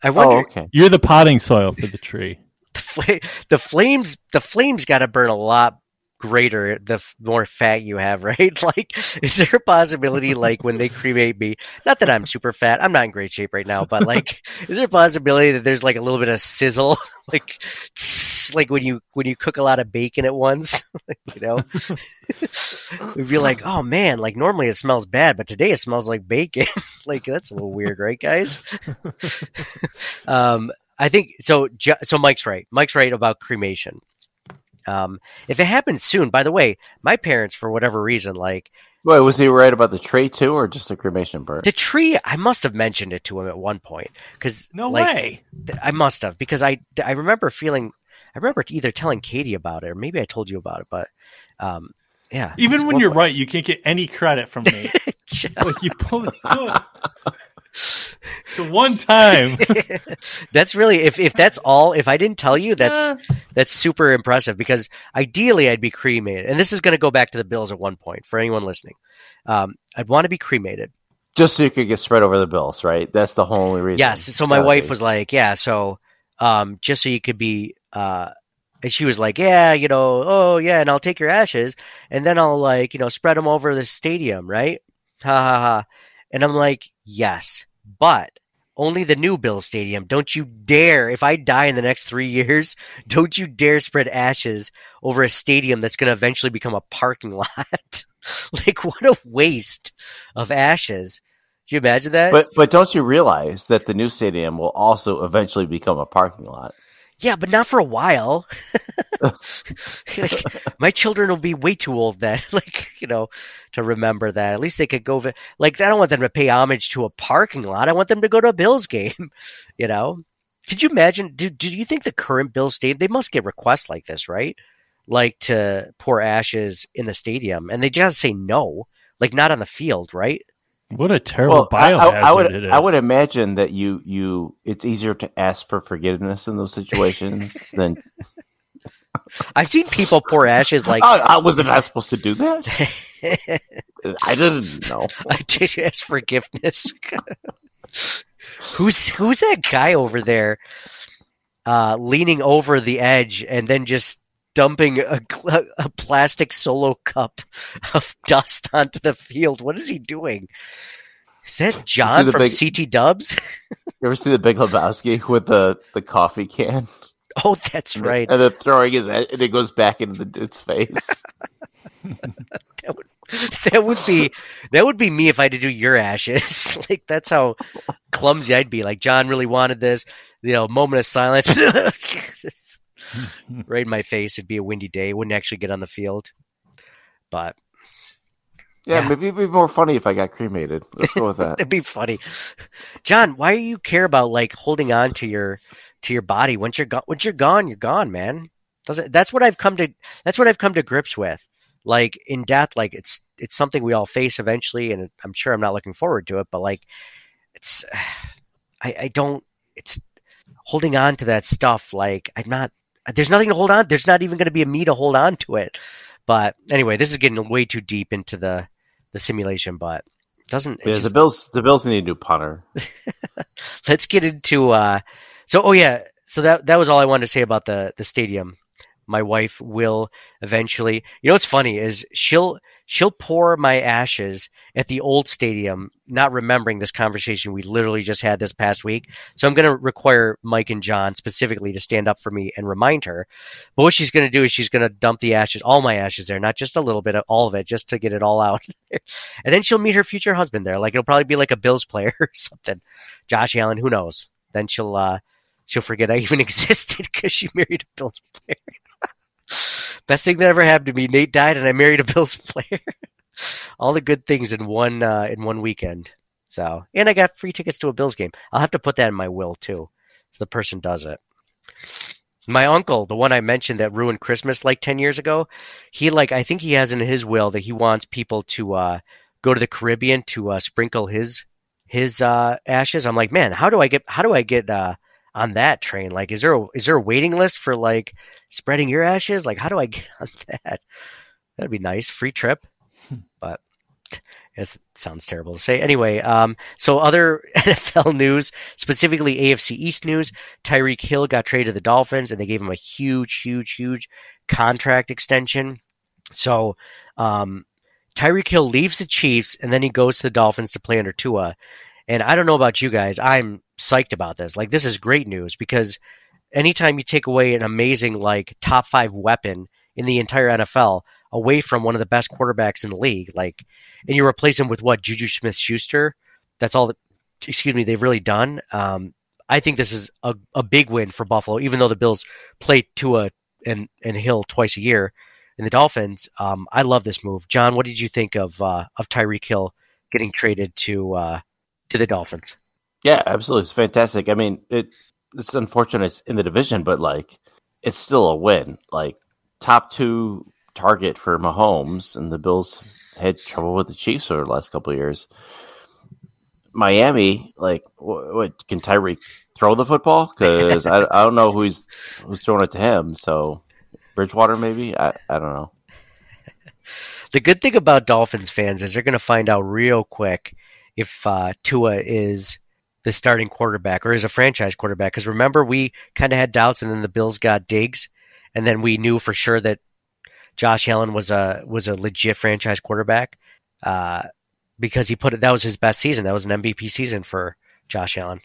I wonder. Oh, okay. You're the potting soil for the tree. The flames got to burn a lot greater the more fat you have, right? Like, is there a possibility, like, when they cremate me, not that I'm super fat, I'm not in great shape right now, but like, is there a possibility that there's like a little bit of sizzle, like when you cook a lot of bacon at once, you know? We'd be like, oh man, like normally it smells bad, but today it smells like bacon. Like, that's a little weird, right, guys? I think so. So Mike's right. Mike's right about cremation. If it happens soon, by the way, my parents, for whatever reason, like... Wait, was he right about the tree, too, or just the cremation part? The tree, I must have mentioned it to him at one point. Cause, no like, way! I must have, because I remember feeling... I remember either telling Katie about it, or maybe I told you about it, but... yeah. Even when you're right, you can't get any credit from me. Like, you pulled it good. The one time. That's really, if that's all, if I didn't tell you, that's super impressive, because ideally I'd be cremated. And this is going to go back to the Bills at one point for anyone listening. I'd want to be cremated. Just so you could get spread over the Bills, right? That's the whole only reason. Yes. So my wife was like, yeah, so just so you could be, and she was like, yeah, you know, oh yeah. And I'll take your ashes and then I'll like, you know, spread them over the stadium. Right. Ha ha ha. And I'm like, yes, but only the new Bills Stadium. Don't you dare, if I die in the next 3 years, don't you dare spread ashes over a stadium that's going to eventually become a parking lot. Like, what a waste of ashes. Do you imagine that? But don't you realize that the new stadium will also eventually become a parking lot? Yeah, but not for a while. Like, my children will be way too old then, like, you know, to remember that. At least they could go. Like, I don't want them to pay homage to a parking lot. I want them to go to a Bills game. You know, could you imagine? Do you think the current Bills stadium? They must get requests like this, right? Like to pour ashes in the stadium, and they just say no, like not on the field, right? What a terrible biohazard it is. I would imagine that you it's easier to ask for forgiveness in those situations than... I've seen people pour ashes like... I wasn't supposed to do that? I didn't know. I did ask forgiveness. Who's that guy over there leaning over the edge and then just dumping a plastic solo cup of dust onto the field? What is he doing? Is that John from CT Dubs? You ever see The Big Lebowski with the coffee can? Oh, that's right. And then throwing his head, and it goes back into the dude's face. that would be me if I had to do your ashes. Like, that's how clumsy I'd be. Like, John really wanted this. You know, moment of silence. Right in my face. It'd be a windy day. Wouldn't actually get on the field. But yeah, maybe it'd be more funny if I got cremated. Let's go with that. It'd be funny. John, why do you care about like holding on to your body? Once you're gone, you're gone, man. That's what I've come to. That's what I've come to grips with. Like in death, like it's something we all face eventually, and I'm sure I'm not looking forward to it. But like, it's I don't. It's holding on to that stuff. Like I'm not. There's nothing to hold on. There's not even going to be a me to hold on to it. But anyway, this is getting way too deep into the simulation. But it doesn't. Yeah, the Bills need a new punter. Let's get into. So that was all I wanted to say about the stadium. My wife will eventually. You know what's funny is she'll She'll pour my ashes at the old stadium, not remembering this conversation we literally just had this past week. So I'm going to require Mike and John specifically to stand up for me and remind her. But what she's going to do is she's going to dump the ashes, all my ashes there, not just a little bit, all of it, just to get it all out. And then she'll meet her future husband there. Like, it'll probably be like a Bills player or something. Josh Allen, who knows? Then she'll forget I even existed because she married a Bills player. Best thing that ever happened to me. Nate died and I married a Bills player. All the good things in one weekend. So, and I got free tickets to a Bills game. I'll have to put that in my will too, so the person does it. My uncle, the one I mentioned that ruined Christmas like 10 years ago, I think he has in his will that he wants people to go to the Caribbean to sprinkle his ashes. I'm like, man, how do I get on that train? Like, is there a waiting list for like spreading your ashes? Like, how do I get on that? That'd be nice. Free trip. But it sounds terrible to say. Anyway, so other NFL news, specifically AFC East news, Tyreek Hill got traded to the Dolphins, and they gave him a huge contract extension. So Tyreek Hill leaves the Chiefs, and then he goes to the Dolphins to play under Tua. And I don't know about you guys, I'm psyched about this. Like, this is great news, because anytime you take away an amazing, like, top 5 weapon in the entire NFL away from one of the best quarterbacks in the league, like, and you replace him with what, Juju Smith-Schuster? That's all they've really done. I think this is a big win for Buffalo, even though the Bills play Tua and Hill twice a year and the Dolphins. I love this move. John, what did you think of Tyreek Hill getting traded to the Dolphins? Yeah, absolutely. It's fantastic. I mean, it's unfortunate it's in the division, but, like, it's still a win. Like, top 2 target for Mahomes, and the Bills had trouble with the Chiefs over the last couple of years. Miami, like, what, can Tyreek throw the football? Because I don't know who's throwing it to him. So Bridgewater, maybe? I don't know. The good thing about Dolphins fans is they're going to find out real quick if Tua is the starting quarterback or is a franchise quarterback. Because remember, we kind of had doubts, and then the Bills got Diggs, and then we knew for sure that Josh Allen was a legit franchise quarterback because he put it. That was his best season. That was an MVP season for Josh Allen.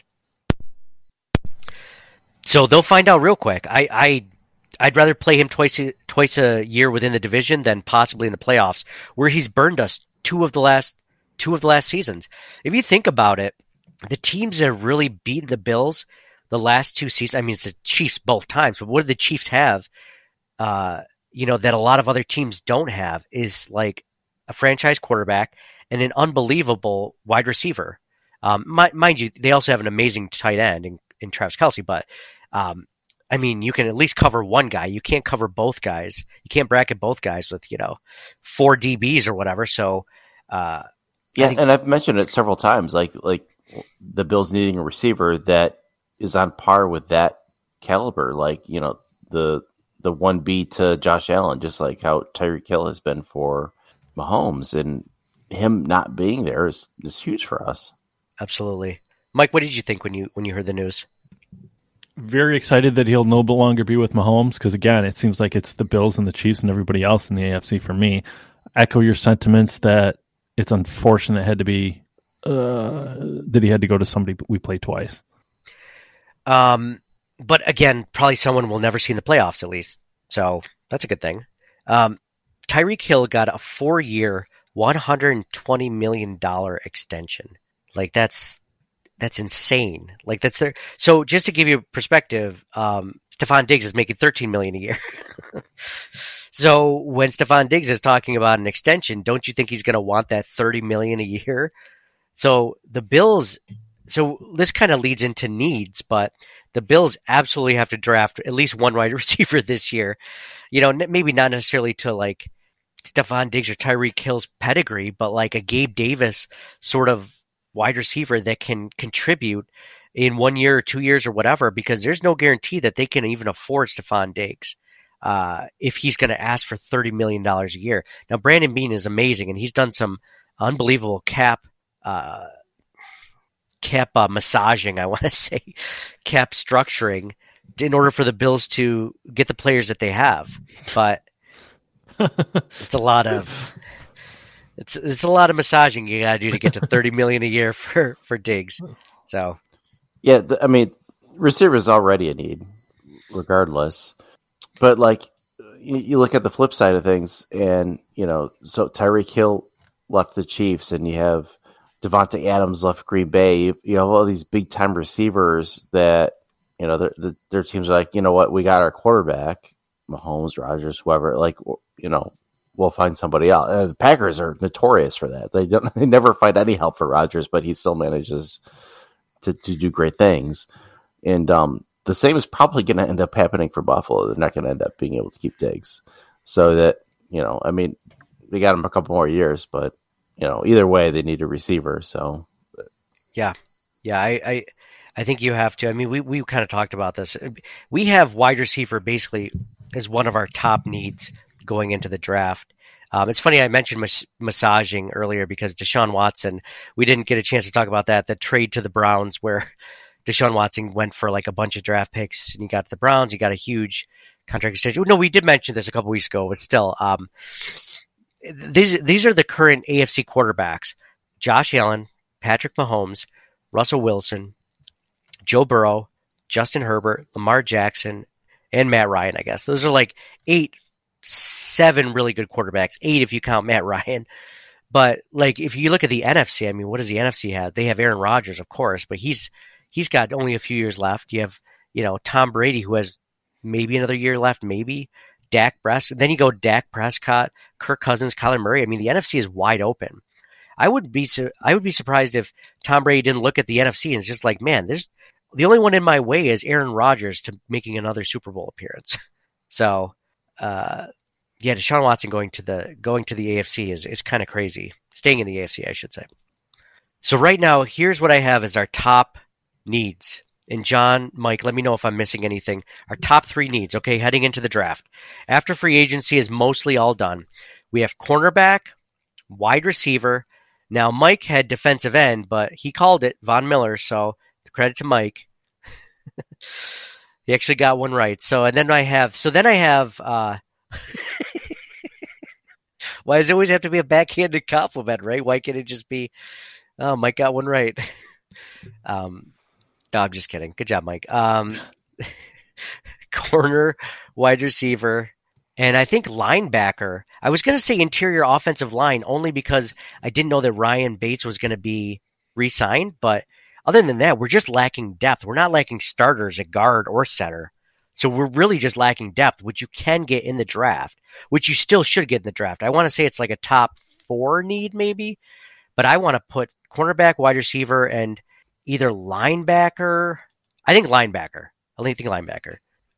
So they'll find out real quick. I'd rather play him twice a year within the division than possibly in the playoffs, where he's burned us two of the last seasons. If you think about it, the teams that have really beaten the Bills the last 2 seasons, I mean, it's the Chiefs both times, but what do the Chiefs have, that a lot of other teams don't have, is like a franchise quarterback and an unbelievable wide receiver. Mind you, they also have an amazing tight end in Travis Kelce, but I mean, you can at least cover one guy. You can't cover both guys. You can't bracket both guys with, 4 DBs or whatever. So, yeah, and I've mentioned it several times, like the Bills needing a receiver that is on par with that caliber, like, the 1B to Josh Allen, just like how Tyreek Hill has been for Mahomes, and him not being there is huge for us. Absolutely. Mike, what did you think when you heard the news? Very excited that he'll no longer be with Mahomes, because, again, it seems like it's the Bills and the Chiefs and everybody else in the AFC for me. Echo your sentiments that it's unfortunate it had to be that he had to go to somebody we played twice. But again, probably someone we'll never see in the playoffs, at least. So that's a good thing. Tyreek Hill got a 4-year, $120 million extension. Like, that's insane. Like, that's their. So just to give you perspective, Stephon Diggs is making $13 million a year. So when Stephon Diggs is talking about an extension, don't you think he's going to want that $30 million a year? So the Bills. So this kind of leads into needs, but the Bills absolutely have to draft at least one wide receiver this year. Maybe not necessarily to like Stephon Diggs or Tyreek Hill's pedigree, but like a Gabe Davis sort of wide receiver that can contribute in 1 year or 2 years or whatever, because there's no guarantee that they can even afford Stephon Diggs if he's going to ask for $30 million a year. Now, Brandon Bean is amazing, and he's done some unbelievable cap massaging, I want to say, cap structuring, in order for the Bills to get the players that they have. But it's a lot of it's a lot of massaging you got to do to get to $30 million a year for Diggs. So, yeah, I mean, receiver's already a need regardless. But, like, you look at the flip side of things, and, you know, so Tyreek Hill left the Chiefs, and you have Devontae Adams left Green Bay. You have all these big-time receivers that, you know, their teams are like, you know what, we got our quarterback, Mahomes, Rodgers, whoever, like, you know, we'll find somebody else. The Packers are notorious for that. They never find any help for Rodgers, but he still manages to do great things. And the same is probably going to end up happening for Buffalo. They're not going to end up being able to keep Diggs. So that, you know, I mean, they got him a couple more years, but, you know, either way, they need a receiver. So, yeah. Yeah, I think you have to. I mean, we kind of talked about this. We have wide receiver basically as one of our top needs going into the draft. It's funny I mentioned massaging earlier because Deshaun Watson, we didn't get a chance to talk about that, the trade to the Browns where Deshaun Watson went for like a bunch of draft picks and he got to the Browns. He got a huge contract extension. No, we did mention this a couple weeks ago, but still, these are the current AFC quarterbacks: Josh Allen, Patrick Mahomes, Russell Wilson, Joe Burrow, Justin Herbert, Lamar Jackson, and Matt Ryan, I guess. Those are like 7 really good quarterbacks, 8 if you count Matt Ryan. But like, if you look at the NFC, I mean, what does the NFC have? They have Aaron Rodgers, of course, but he's got only a few years left. You have, you know, Tom Brady, who has maybe another year left, maybe Dak Prescott. Then you go Dak Prescott, Kirk Cousins, Kyler Murray. I mean, the NFC is wide open. I would be surprised if Tom Brady didn't look at the NFC and is just like, man, there's the only one in my way is Aaron Rodgers to making another Super Bowl appearance. So, yeah, Deshaun Watson going to the AFC is kind of crazy. Staying in the AFC, I should say. So right now, here's what I have as our top needs. And John, Mike, let me know if I'm missing anything. Our top 3 needs, okay, heading into the draft. After free agency is mostly all done, we have cornerback, wide receiver. Now, Mike had defensive end, but he called it Von Miller, so credit to Mike. He actually got one right. So then I have why does it always have to be a backhanded compliment, right? Why can't it just be, oh, Mike got one right. No, I'm just kidding. Good job, Mike. Corner, wide receiver, and I think linebacker. I was going to say interior offensive line only because I didn't know that Ryan Bates was going to be re-signed. But other than that, we're just lacking depth. We're not lacking starters at guard or center. So we're really just lacking depth, which you can get in the draft, which you still should get in the draft. I want to say it's like a top 4 need maybe, but I want to put cornerback, wide receiver, and either linebacker. I think linebacker.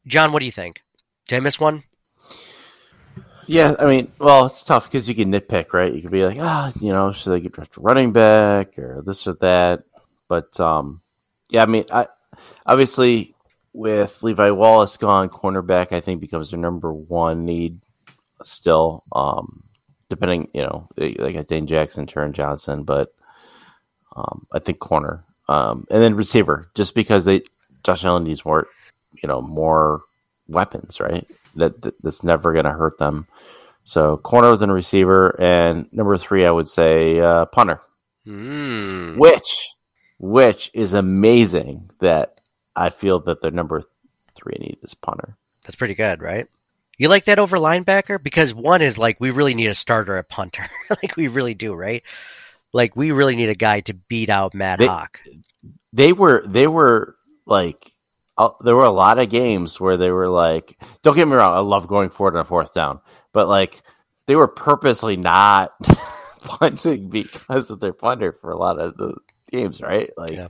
John, what do you think? Did I miss one? Yeah, I mean, well, it's tough because you can nitpick, right? You can be like, you know, should they draft a running back or this or that? But, yeah, I mean, obviously, with Levi Wallace gone, cornerback, I think, becomes their number 1 need still, depending, you know, they got Dane Jackson, Taron Johnson, but I think corner. And then receiver, just because Josh Allen needs more, you know, more weapons, right? That's never going to hurt them. So corner, then receiver, and number 3, I would say punter, which is amazing that I feel that the number 3 need is punter. That's pretty good, right? You like that over linebacker? Because one is like, we really need a starter at punter. Like, we really do, right? Like, we really need a guy to beat out Matt Hawk. There were a lot of games where they were like, don't get me wrong, I love going for it on 4th down. But, like, they were purposely not punting because of their punter for a lot of the games, right? Like, yeah.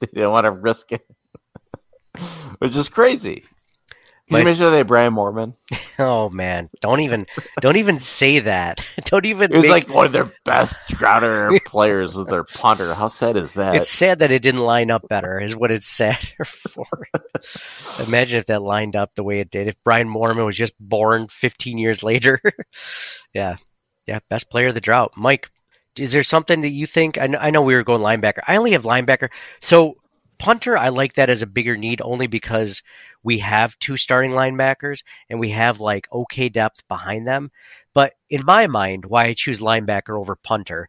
They didn't want to risk it. Which is crazy. Can you make sure they had Brian Moorman? Oh man, don't even say that. Don't even. It was like one of their best Crowder players was their punter. How sad is that? It's sad that it didn't line up better. Is what it's sad for. Imagine if that lined up the way it did. If Brian Moorman was just born 15 years later. Yeah. Best player of the drought, Mike. Is there something that you think? I know we were going linebacker. I only have linebacker. So Punter, I like that as a bigger need only because we have two starting linebackers and we have like okay depth behind them. But in my mind, why I choose linebacker over punter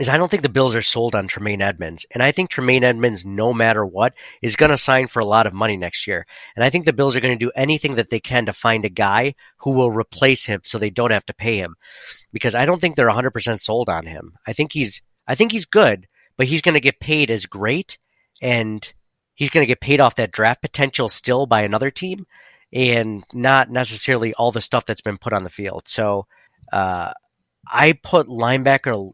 is I don't think the Bills are sold on Tremaine Edmonds. And I think Tremaine Edmonds, no matter what, is going to sign for a lot of money next year. And I think the Bills are going to do anything that they can to find a guy who will replace him so they don't have to pay him, because I don't think they're 100% sold on him. I think he's good, but he's going to get paid as great, and he's going to get paid off that draft potential still by another team and not necessarily all the stuff that's been put on the field. So I put linebacker.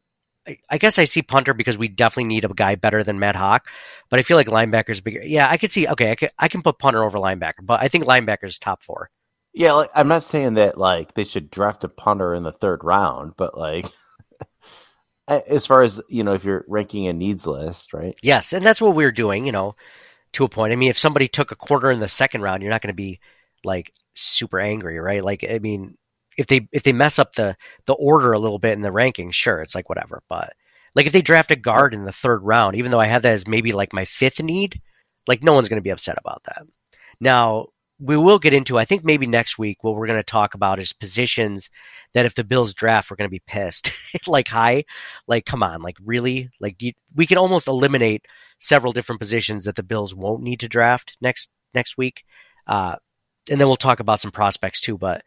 I guess I see punter because we definitely need a guy better than Matt Hawk, but I feel like linebacker's bigger. Yeah, I could see. Okay, I can put punter over linebacker, but I think linebacker's top four. Yeah, like, I'm not saying that like they should draft a punter in the third round, but like as far as, you know, if you're ranking a needs list, right? Yes, and that's what we're doing, you know, to a point. I mean, if somebody took a quarter in the second round, you're not going to be like super angry, right? Like, I mean, if they mess up the order a little bit in the ranking, sure, it's like whatever. But like if they draft a guard in the third round, even though I have that as maybe like my fifth need, like no one's going to be upset about that. Now we will get into, I think maybe next week, what we're going to talk about is positions that if the Bills draft, we're going to be pissed. Like high, like come on, like really, like we can almost eliminate several different positions that the Bills won't need to draft next week. And then we'll talk about some prospects too, but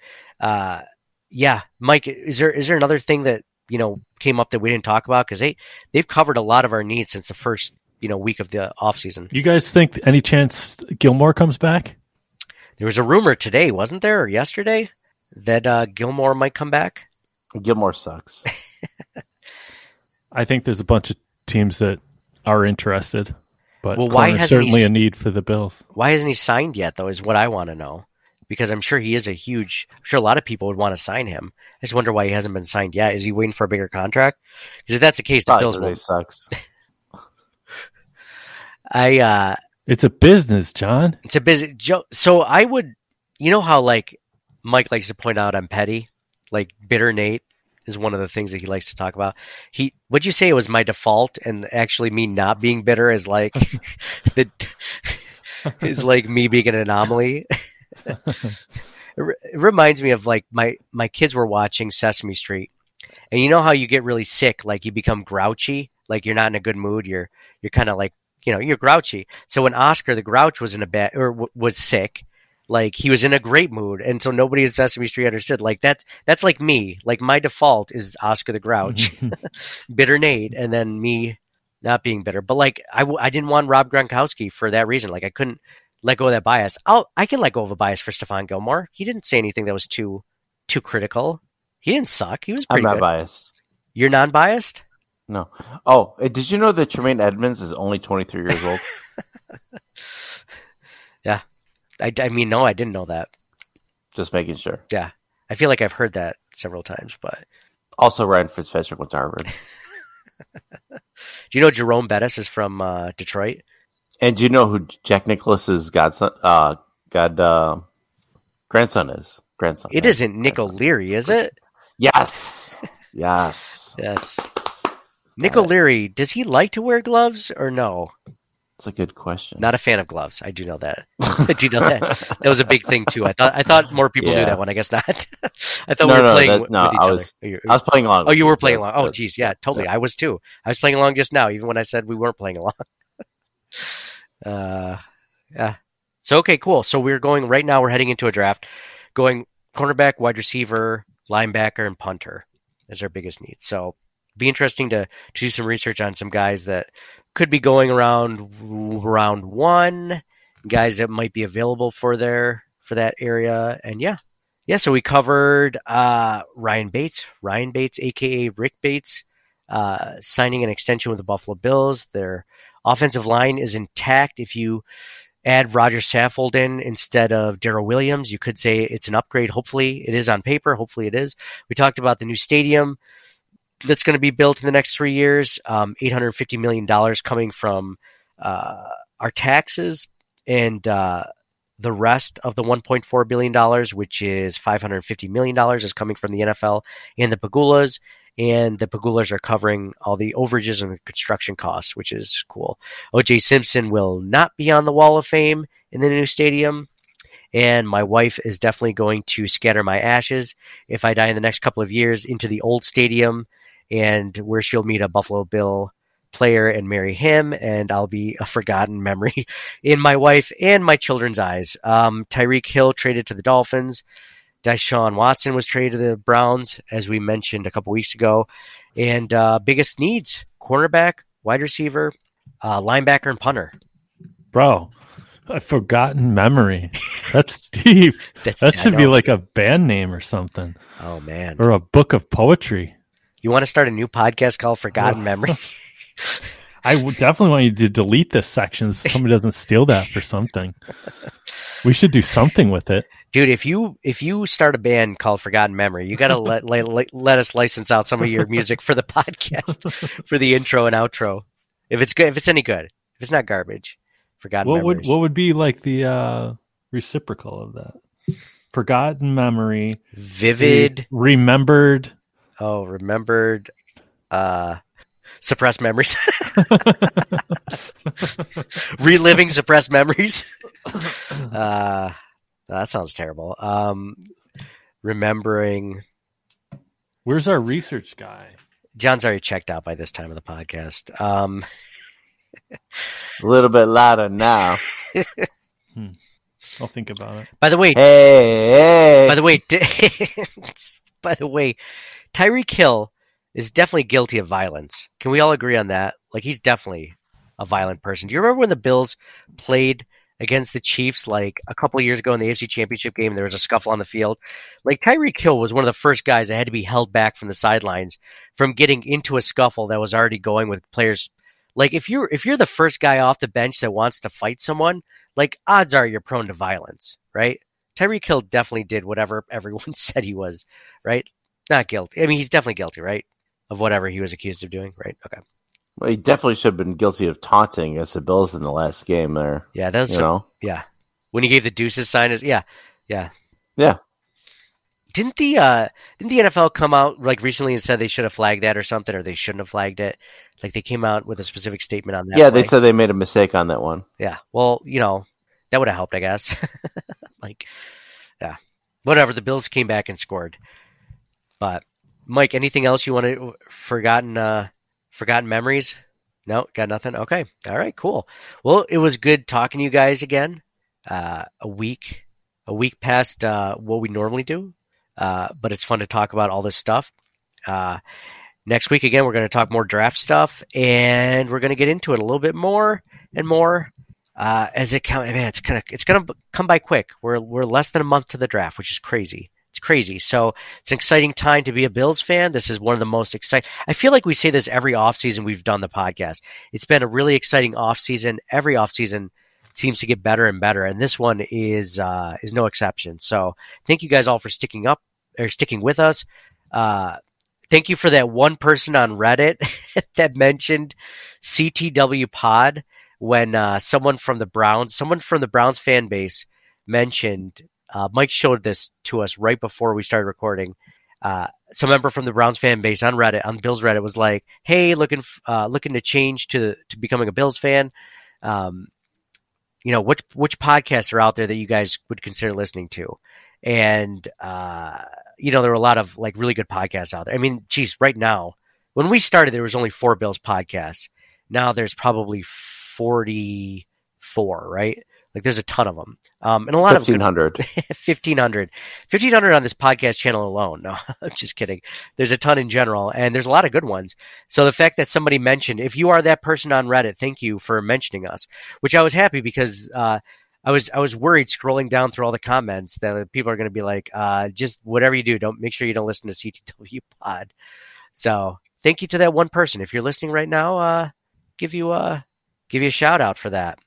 yeah, Mike, is there another thing that, you know, came up that we didn't talk about? Because they've covered a lot of our needs since the first, you know, week of the offseason. You guys think any chance Gilmore comes back? There was a rumor today, wasn't there, or yesterday, that Gilmore might come back? Gilmore sucks. I think there's a bunch of teams that are interested, but well, there's certainly a need for the Bills. Why hasn't he signed yet, though, is what I want to know. Because I'm sure I'm sure a lot of people would want to sign him. I just wonder why he hasn't been signed yet. Is he waiting for a bigger contract? Because if that's the case, the Bills really sucks. It's a business, John. It's a business. So I would, you know how like Mike likes to point out I'm petty, like bitter Nate is one of the things that he likes to talk about. Would you say it was my default and actually me not being bitter is like is like me being an anomaly. It reminds me of like my kids were watching Sesame Street, and you know how you get really sick, like you become grouchy, like you're not in a good mood, you're kind of like, you know, you're grouchy. So when Oscar the Grouch was in a bad or was sick, like he was in a great mood, and so nobody in Sesame Street understood. Like that's like me, like my default is Oscar the Grouch, bitter Nate, and then me not being bitter. But like I didn't want Rob Gronkowski for that reason. Like I couldn't let go of that bias. I can let go of a bias for Stefon Gilmore. He didn't say anything that was too critical. He didn't suck. He was pretty good. I'm not biased. You're non-biased? No. Oh, did you know that Tremaine Edmonds is only 23 years old? Yeah. I mean, no, I didn't know that. Just making sure. Yeah. I feel like I've heard that several times, but... Also, Ryan Fitzpatrick went to Harvard. Do you know Jerome Bettis is from Detroit? And do you know who Jack Nicklaus's grandson is? Grandson. It isn't Nick grandson. O'Leary, is it? Yes. Yes. Nick O'Leary, does he like to wear gloves or no? That's a good question. Not a fan of gloves. I do know that. That was a big thing too. I thought more people knew that one. I guess not. I thought we were playing with each other. I was playing along. Oh, you were playing along. Oh, geez. Yeah, totally. Yeah. I was too. I was playing along just now, even when I said we weren't playing along. Yeah. So, okay, cool. So we're heading into a draft going cornerback, wide receiver, linebacker, and punter as our biggest needs. So be interesting to do some research on some guys that could be going around round one, guys that might be available for that area. And yeah. So we covered, Ryan Bates, AKA Rick Bates, signing an extension with the Buffalo Bills. They're, offensive line is intact. If you add Roger Saffold in instead of Darrell Williams, you could say it's an upgrade. Hopefully it is on paper. Hopefully it is. We talked about the new stadium that's going to be built in the next 3 years, $850 million coming from our taxes and the rest of the $1.4 billion, which is $550 million, is coming from the NFL and the Pegulas. and the Pegulas are covering all the overages and the construction costs, which is cool. OJ Simpson will not be on the Wall of Fame in the new stadium, and my wife is definitely going to scatter my ashes if I die in the next couple of years into the old stadium, and where she'll meet a Buffalo Bill player and marry him, and I'll be a forgotten memory in my wife and my children's eyes. Tyreek Hill traded to the Dolphins. Deshaun Watson was traded to the Browns, as we mentioned a couple weeks ago. And biggest needs, cornerback, wide receiver, linebacker, and punter. Bro, a forgotten memory. That's deep. That should be like a band name or something. Oh, man. Or a book of poetry. You want to start a new podcast called Forgotten Memory? I would definitely want you to delete this section so somebody doesn't steal that for something. We should do something with it. Dude, if you start a band called Forgotten Memory, you got to let us license out some of your music for the podcast, for the intro and outro. If it's good, if it's any good, if it's not garbage, Forgotten Memories. What would be like the reciprocal of that? Forgotten Memory. Vivid. Remembered. Oh, remembered. Suppressed memories. Reliving suppressed memories. That sounds terrible. Remembering. Where's our research guy? John's already checked out by this time of the podcast. A little bit louder now. I'll think about it. By the way, hey. By the way, Tyreek Hill is definitely guilty of violence. Can we all agree on that? Like, he's definitely a violent person. Do you remember when the Bills played against the Chiefs like a couple of years ago in the AFC Championship game? There was a scuffle on the field. Like, Tyreek Hill was one of the first guys that had to be held back from the sidelines from getting into a scuffle that was already going with players. Like, if you're the first guy off the bench that wants to fight someone, like, odds are you're prone to violence, right? Tyreek Hill definitely did whatever everyone said he was, right? Not guilty. I mean, he's definitely guilty, right? Of whatever he was accused of doing, right? Okay. Well, he definitely should have been guilty of taunting against the Bills in the last game there. Yeah, that was yeah. When he gave the deuces sign, yeah. Didn't the NFL come out like recently and said they should have flagged that or something, or they shouldn't have flagged it? Like, they came out with a specific statement on that. Yeah, they said they made a mistake on that one. Yeah. Well, you know, that would have helped, I guess. Like, yeah, whatever. The Bills came back and scored, but. Mike, anything else you want to forgotten memories? No, got nothing. Okay. All right, cool. Well, it was good talking to you guys again. A week past what we normally do. But it's fun to talk about all this stuff. Next week again, we're going to talk more draft stuff, and we're going to get into it a little bit more and more as it comes. Man, it's going to come by quick. We're less than a month to the draft, which is crazy. It's crazy. So it's an exciting time to be a Bills fan. This is one of the most exciting. I feel like we say this every offseason we've done the podcast. It's been a really exciting offseason. Every offseason seems to get better and better, and this one is no exception. So thank you guys all for sticking with us. Thank you for that one person on Reddit that mentioned CTW Pod when someone from the Browns fan base mentioned. Mike showed this to us right before we started recording. Some member from the Browns fan base on Reddit, on Bills Reddit, was like, "Hey, looking to change to becoming a Bills fan. You know, which podcasts are out there that you guys would consider listening to?" And you know, there were a lot of like really good podcasts out there. I mean, geez, right now when we started, there was only 4 Bills podcasts. Now there's probably 44, right? Like, there's a ton of them. And a lot 1,500. 1,500 on this podcast channel alone. No, I'm just kidding. There's a ton in general, and there's a lot of good ones. So the fact that somebody mentioned, if you are that person on Reddit, thank you for mentioning us, which I was happy because I was worried scrolling down through all the comments that people are going to be like, just whatever you do, don't make sure you don't listen to CTW Pod. So thank you to that one person. If you're listening right now, give you a shout out for that.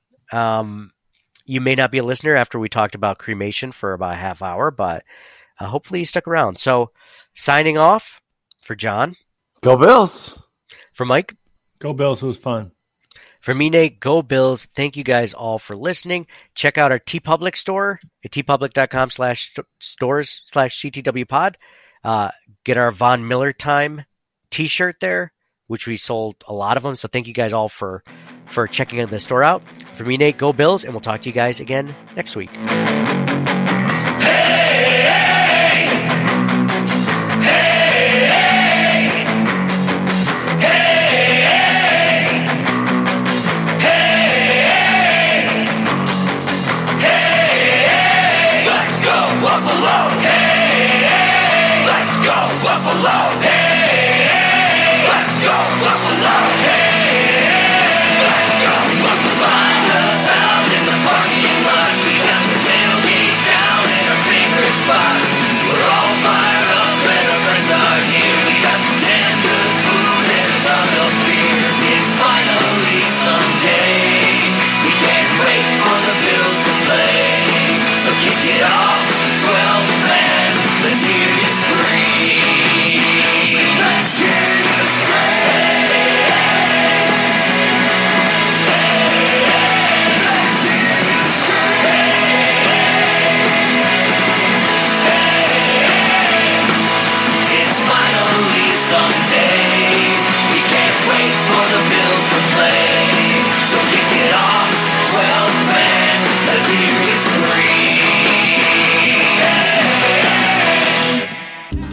You may not be a listener after we talked about cremation for about a half hour, but hopefully you stuck around. So signing off for John. Go Bills. For Mike. Go Bills. It was fun. For me, Nate, go Bills. Thank you guys all for listening. Check out our TeePublic store at tpublic.com/stores/CTW Pod. Get our Von Miller time t-shirt there, which we sold a lot of them. So thank you guys all for checking the store out. For me, Nate, go Bills, and we'll talk to you guys again next week.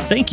Thank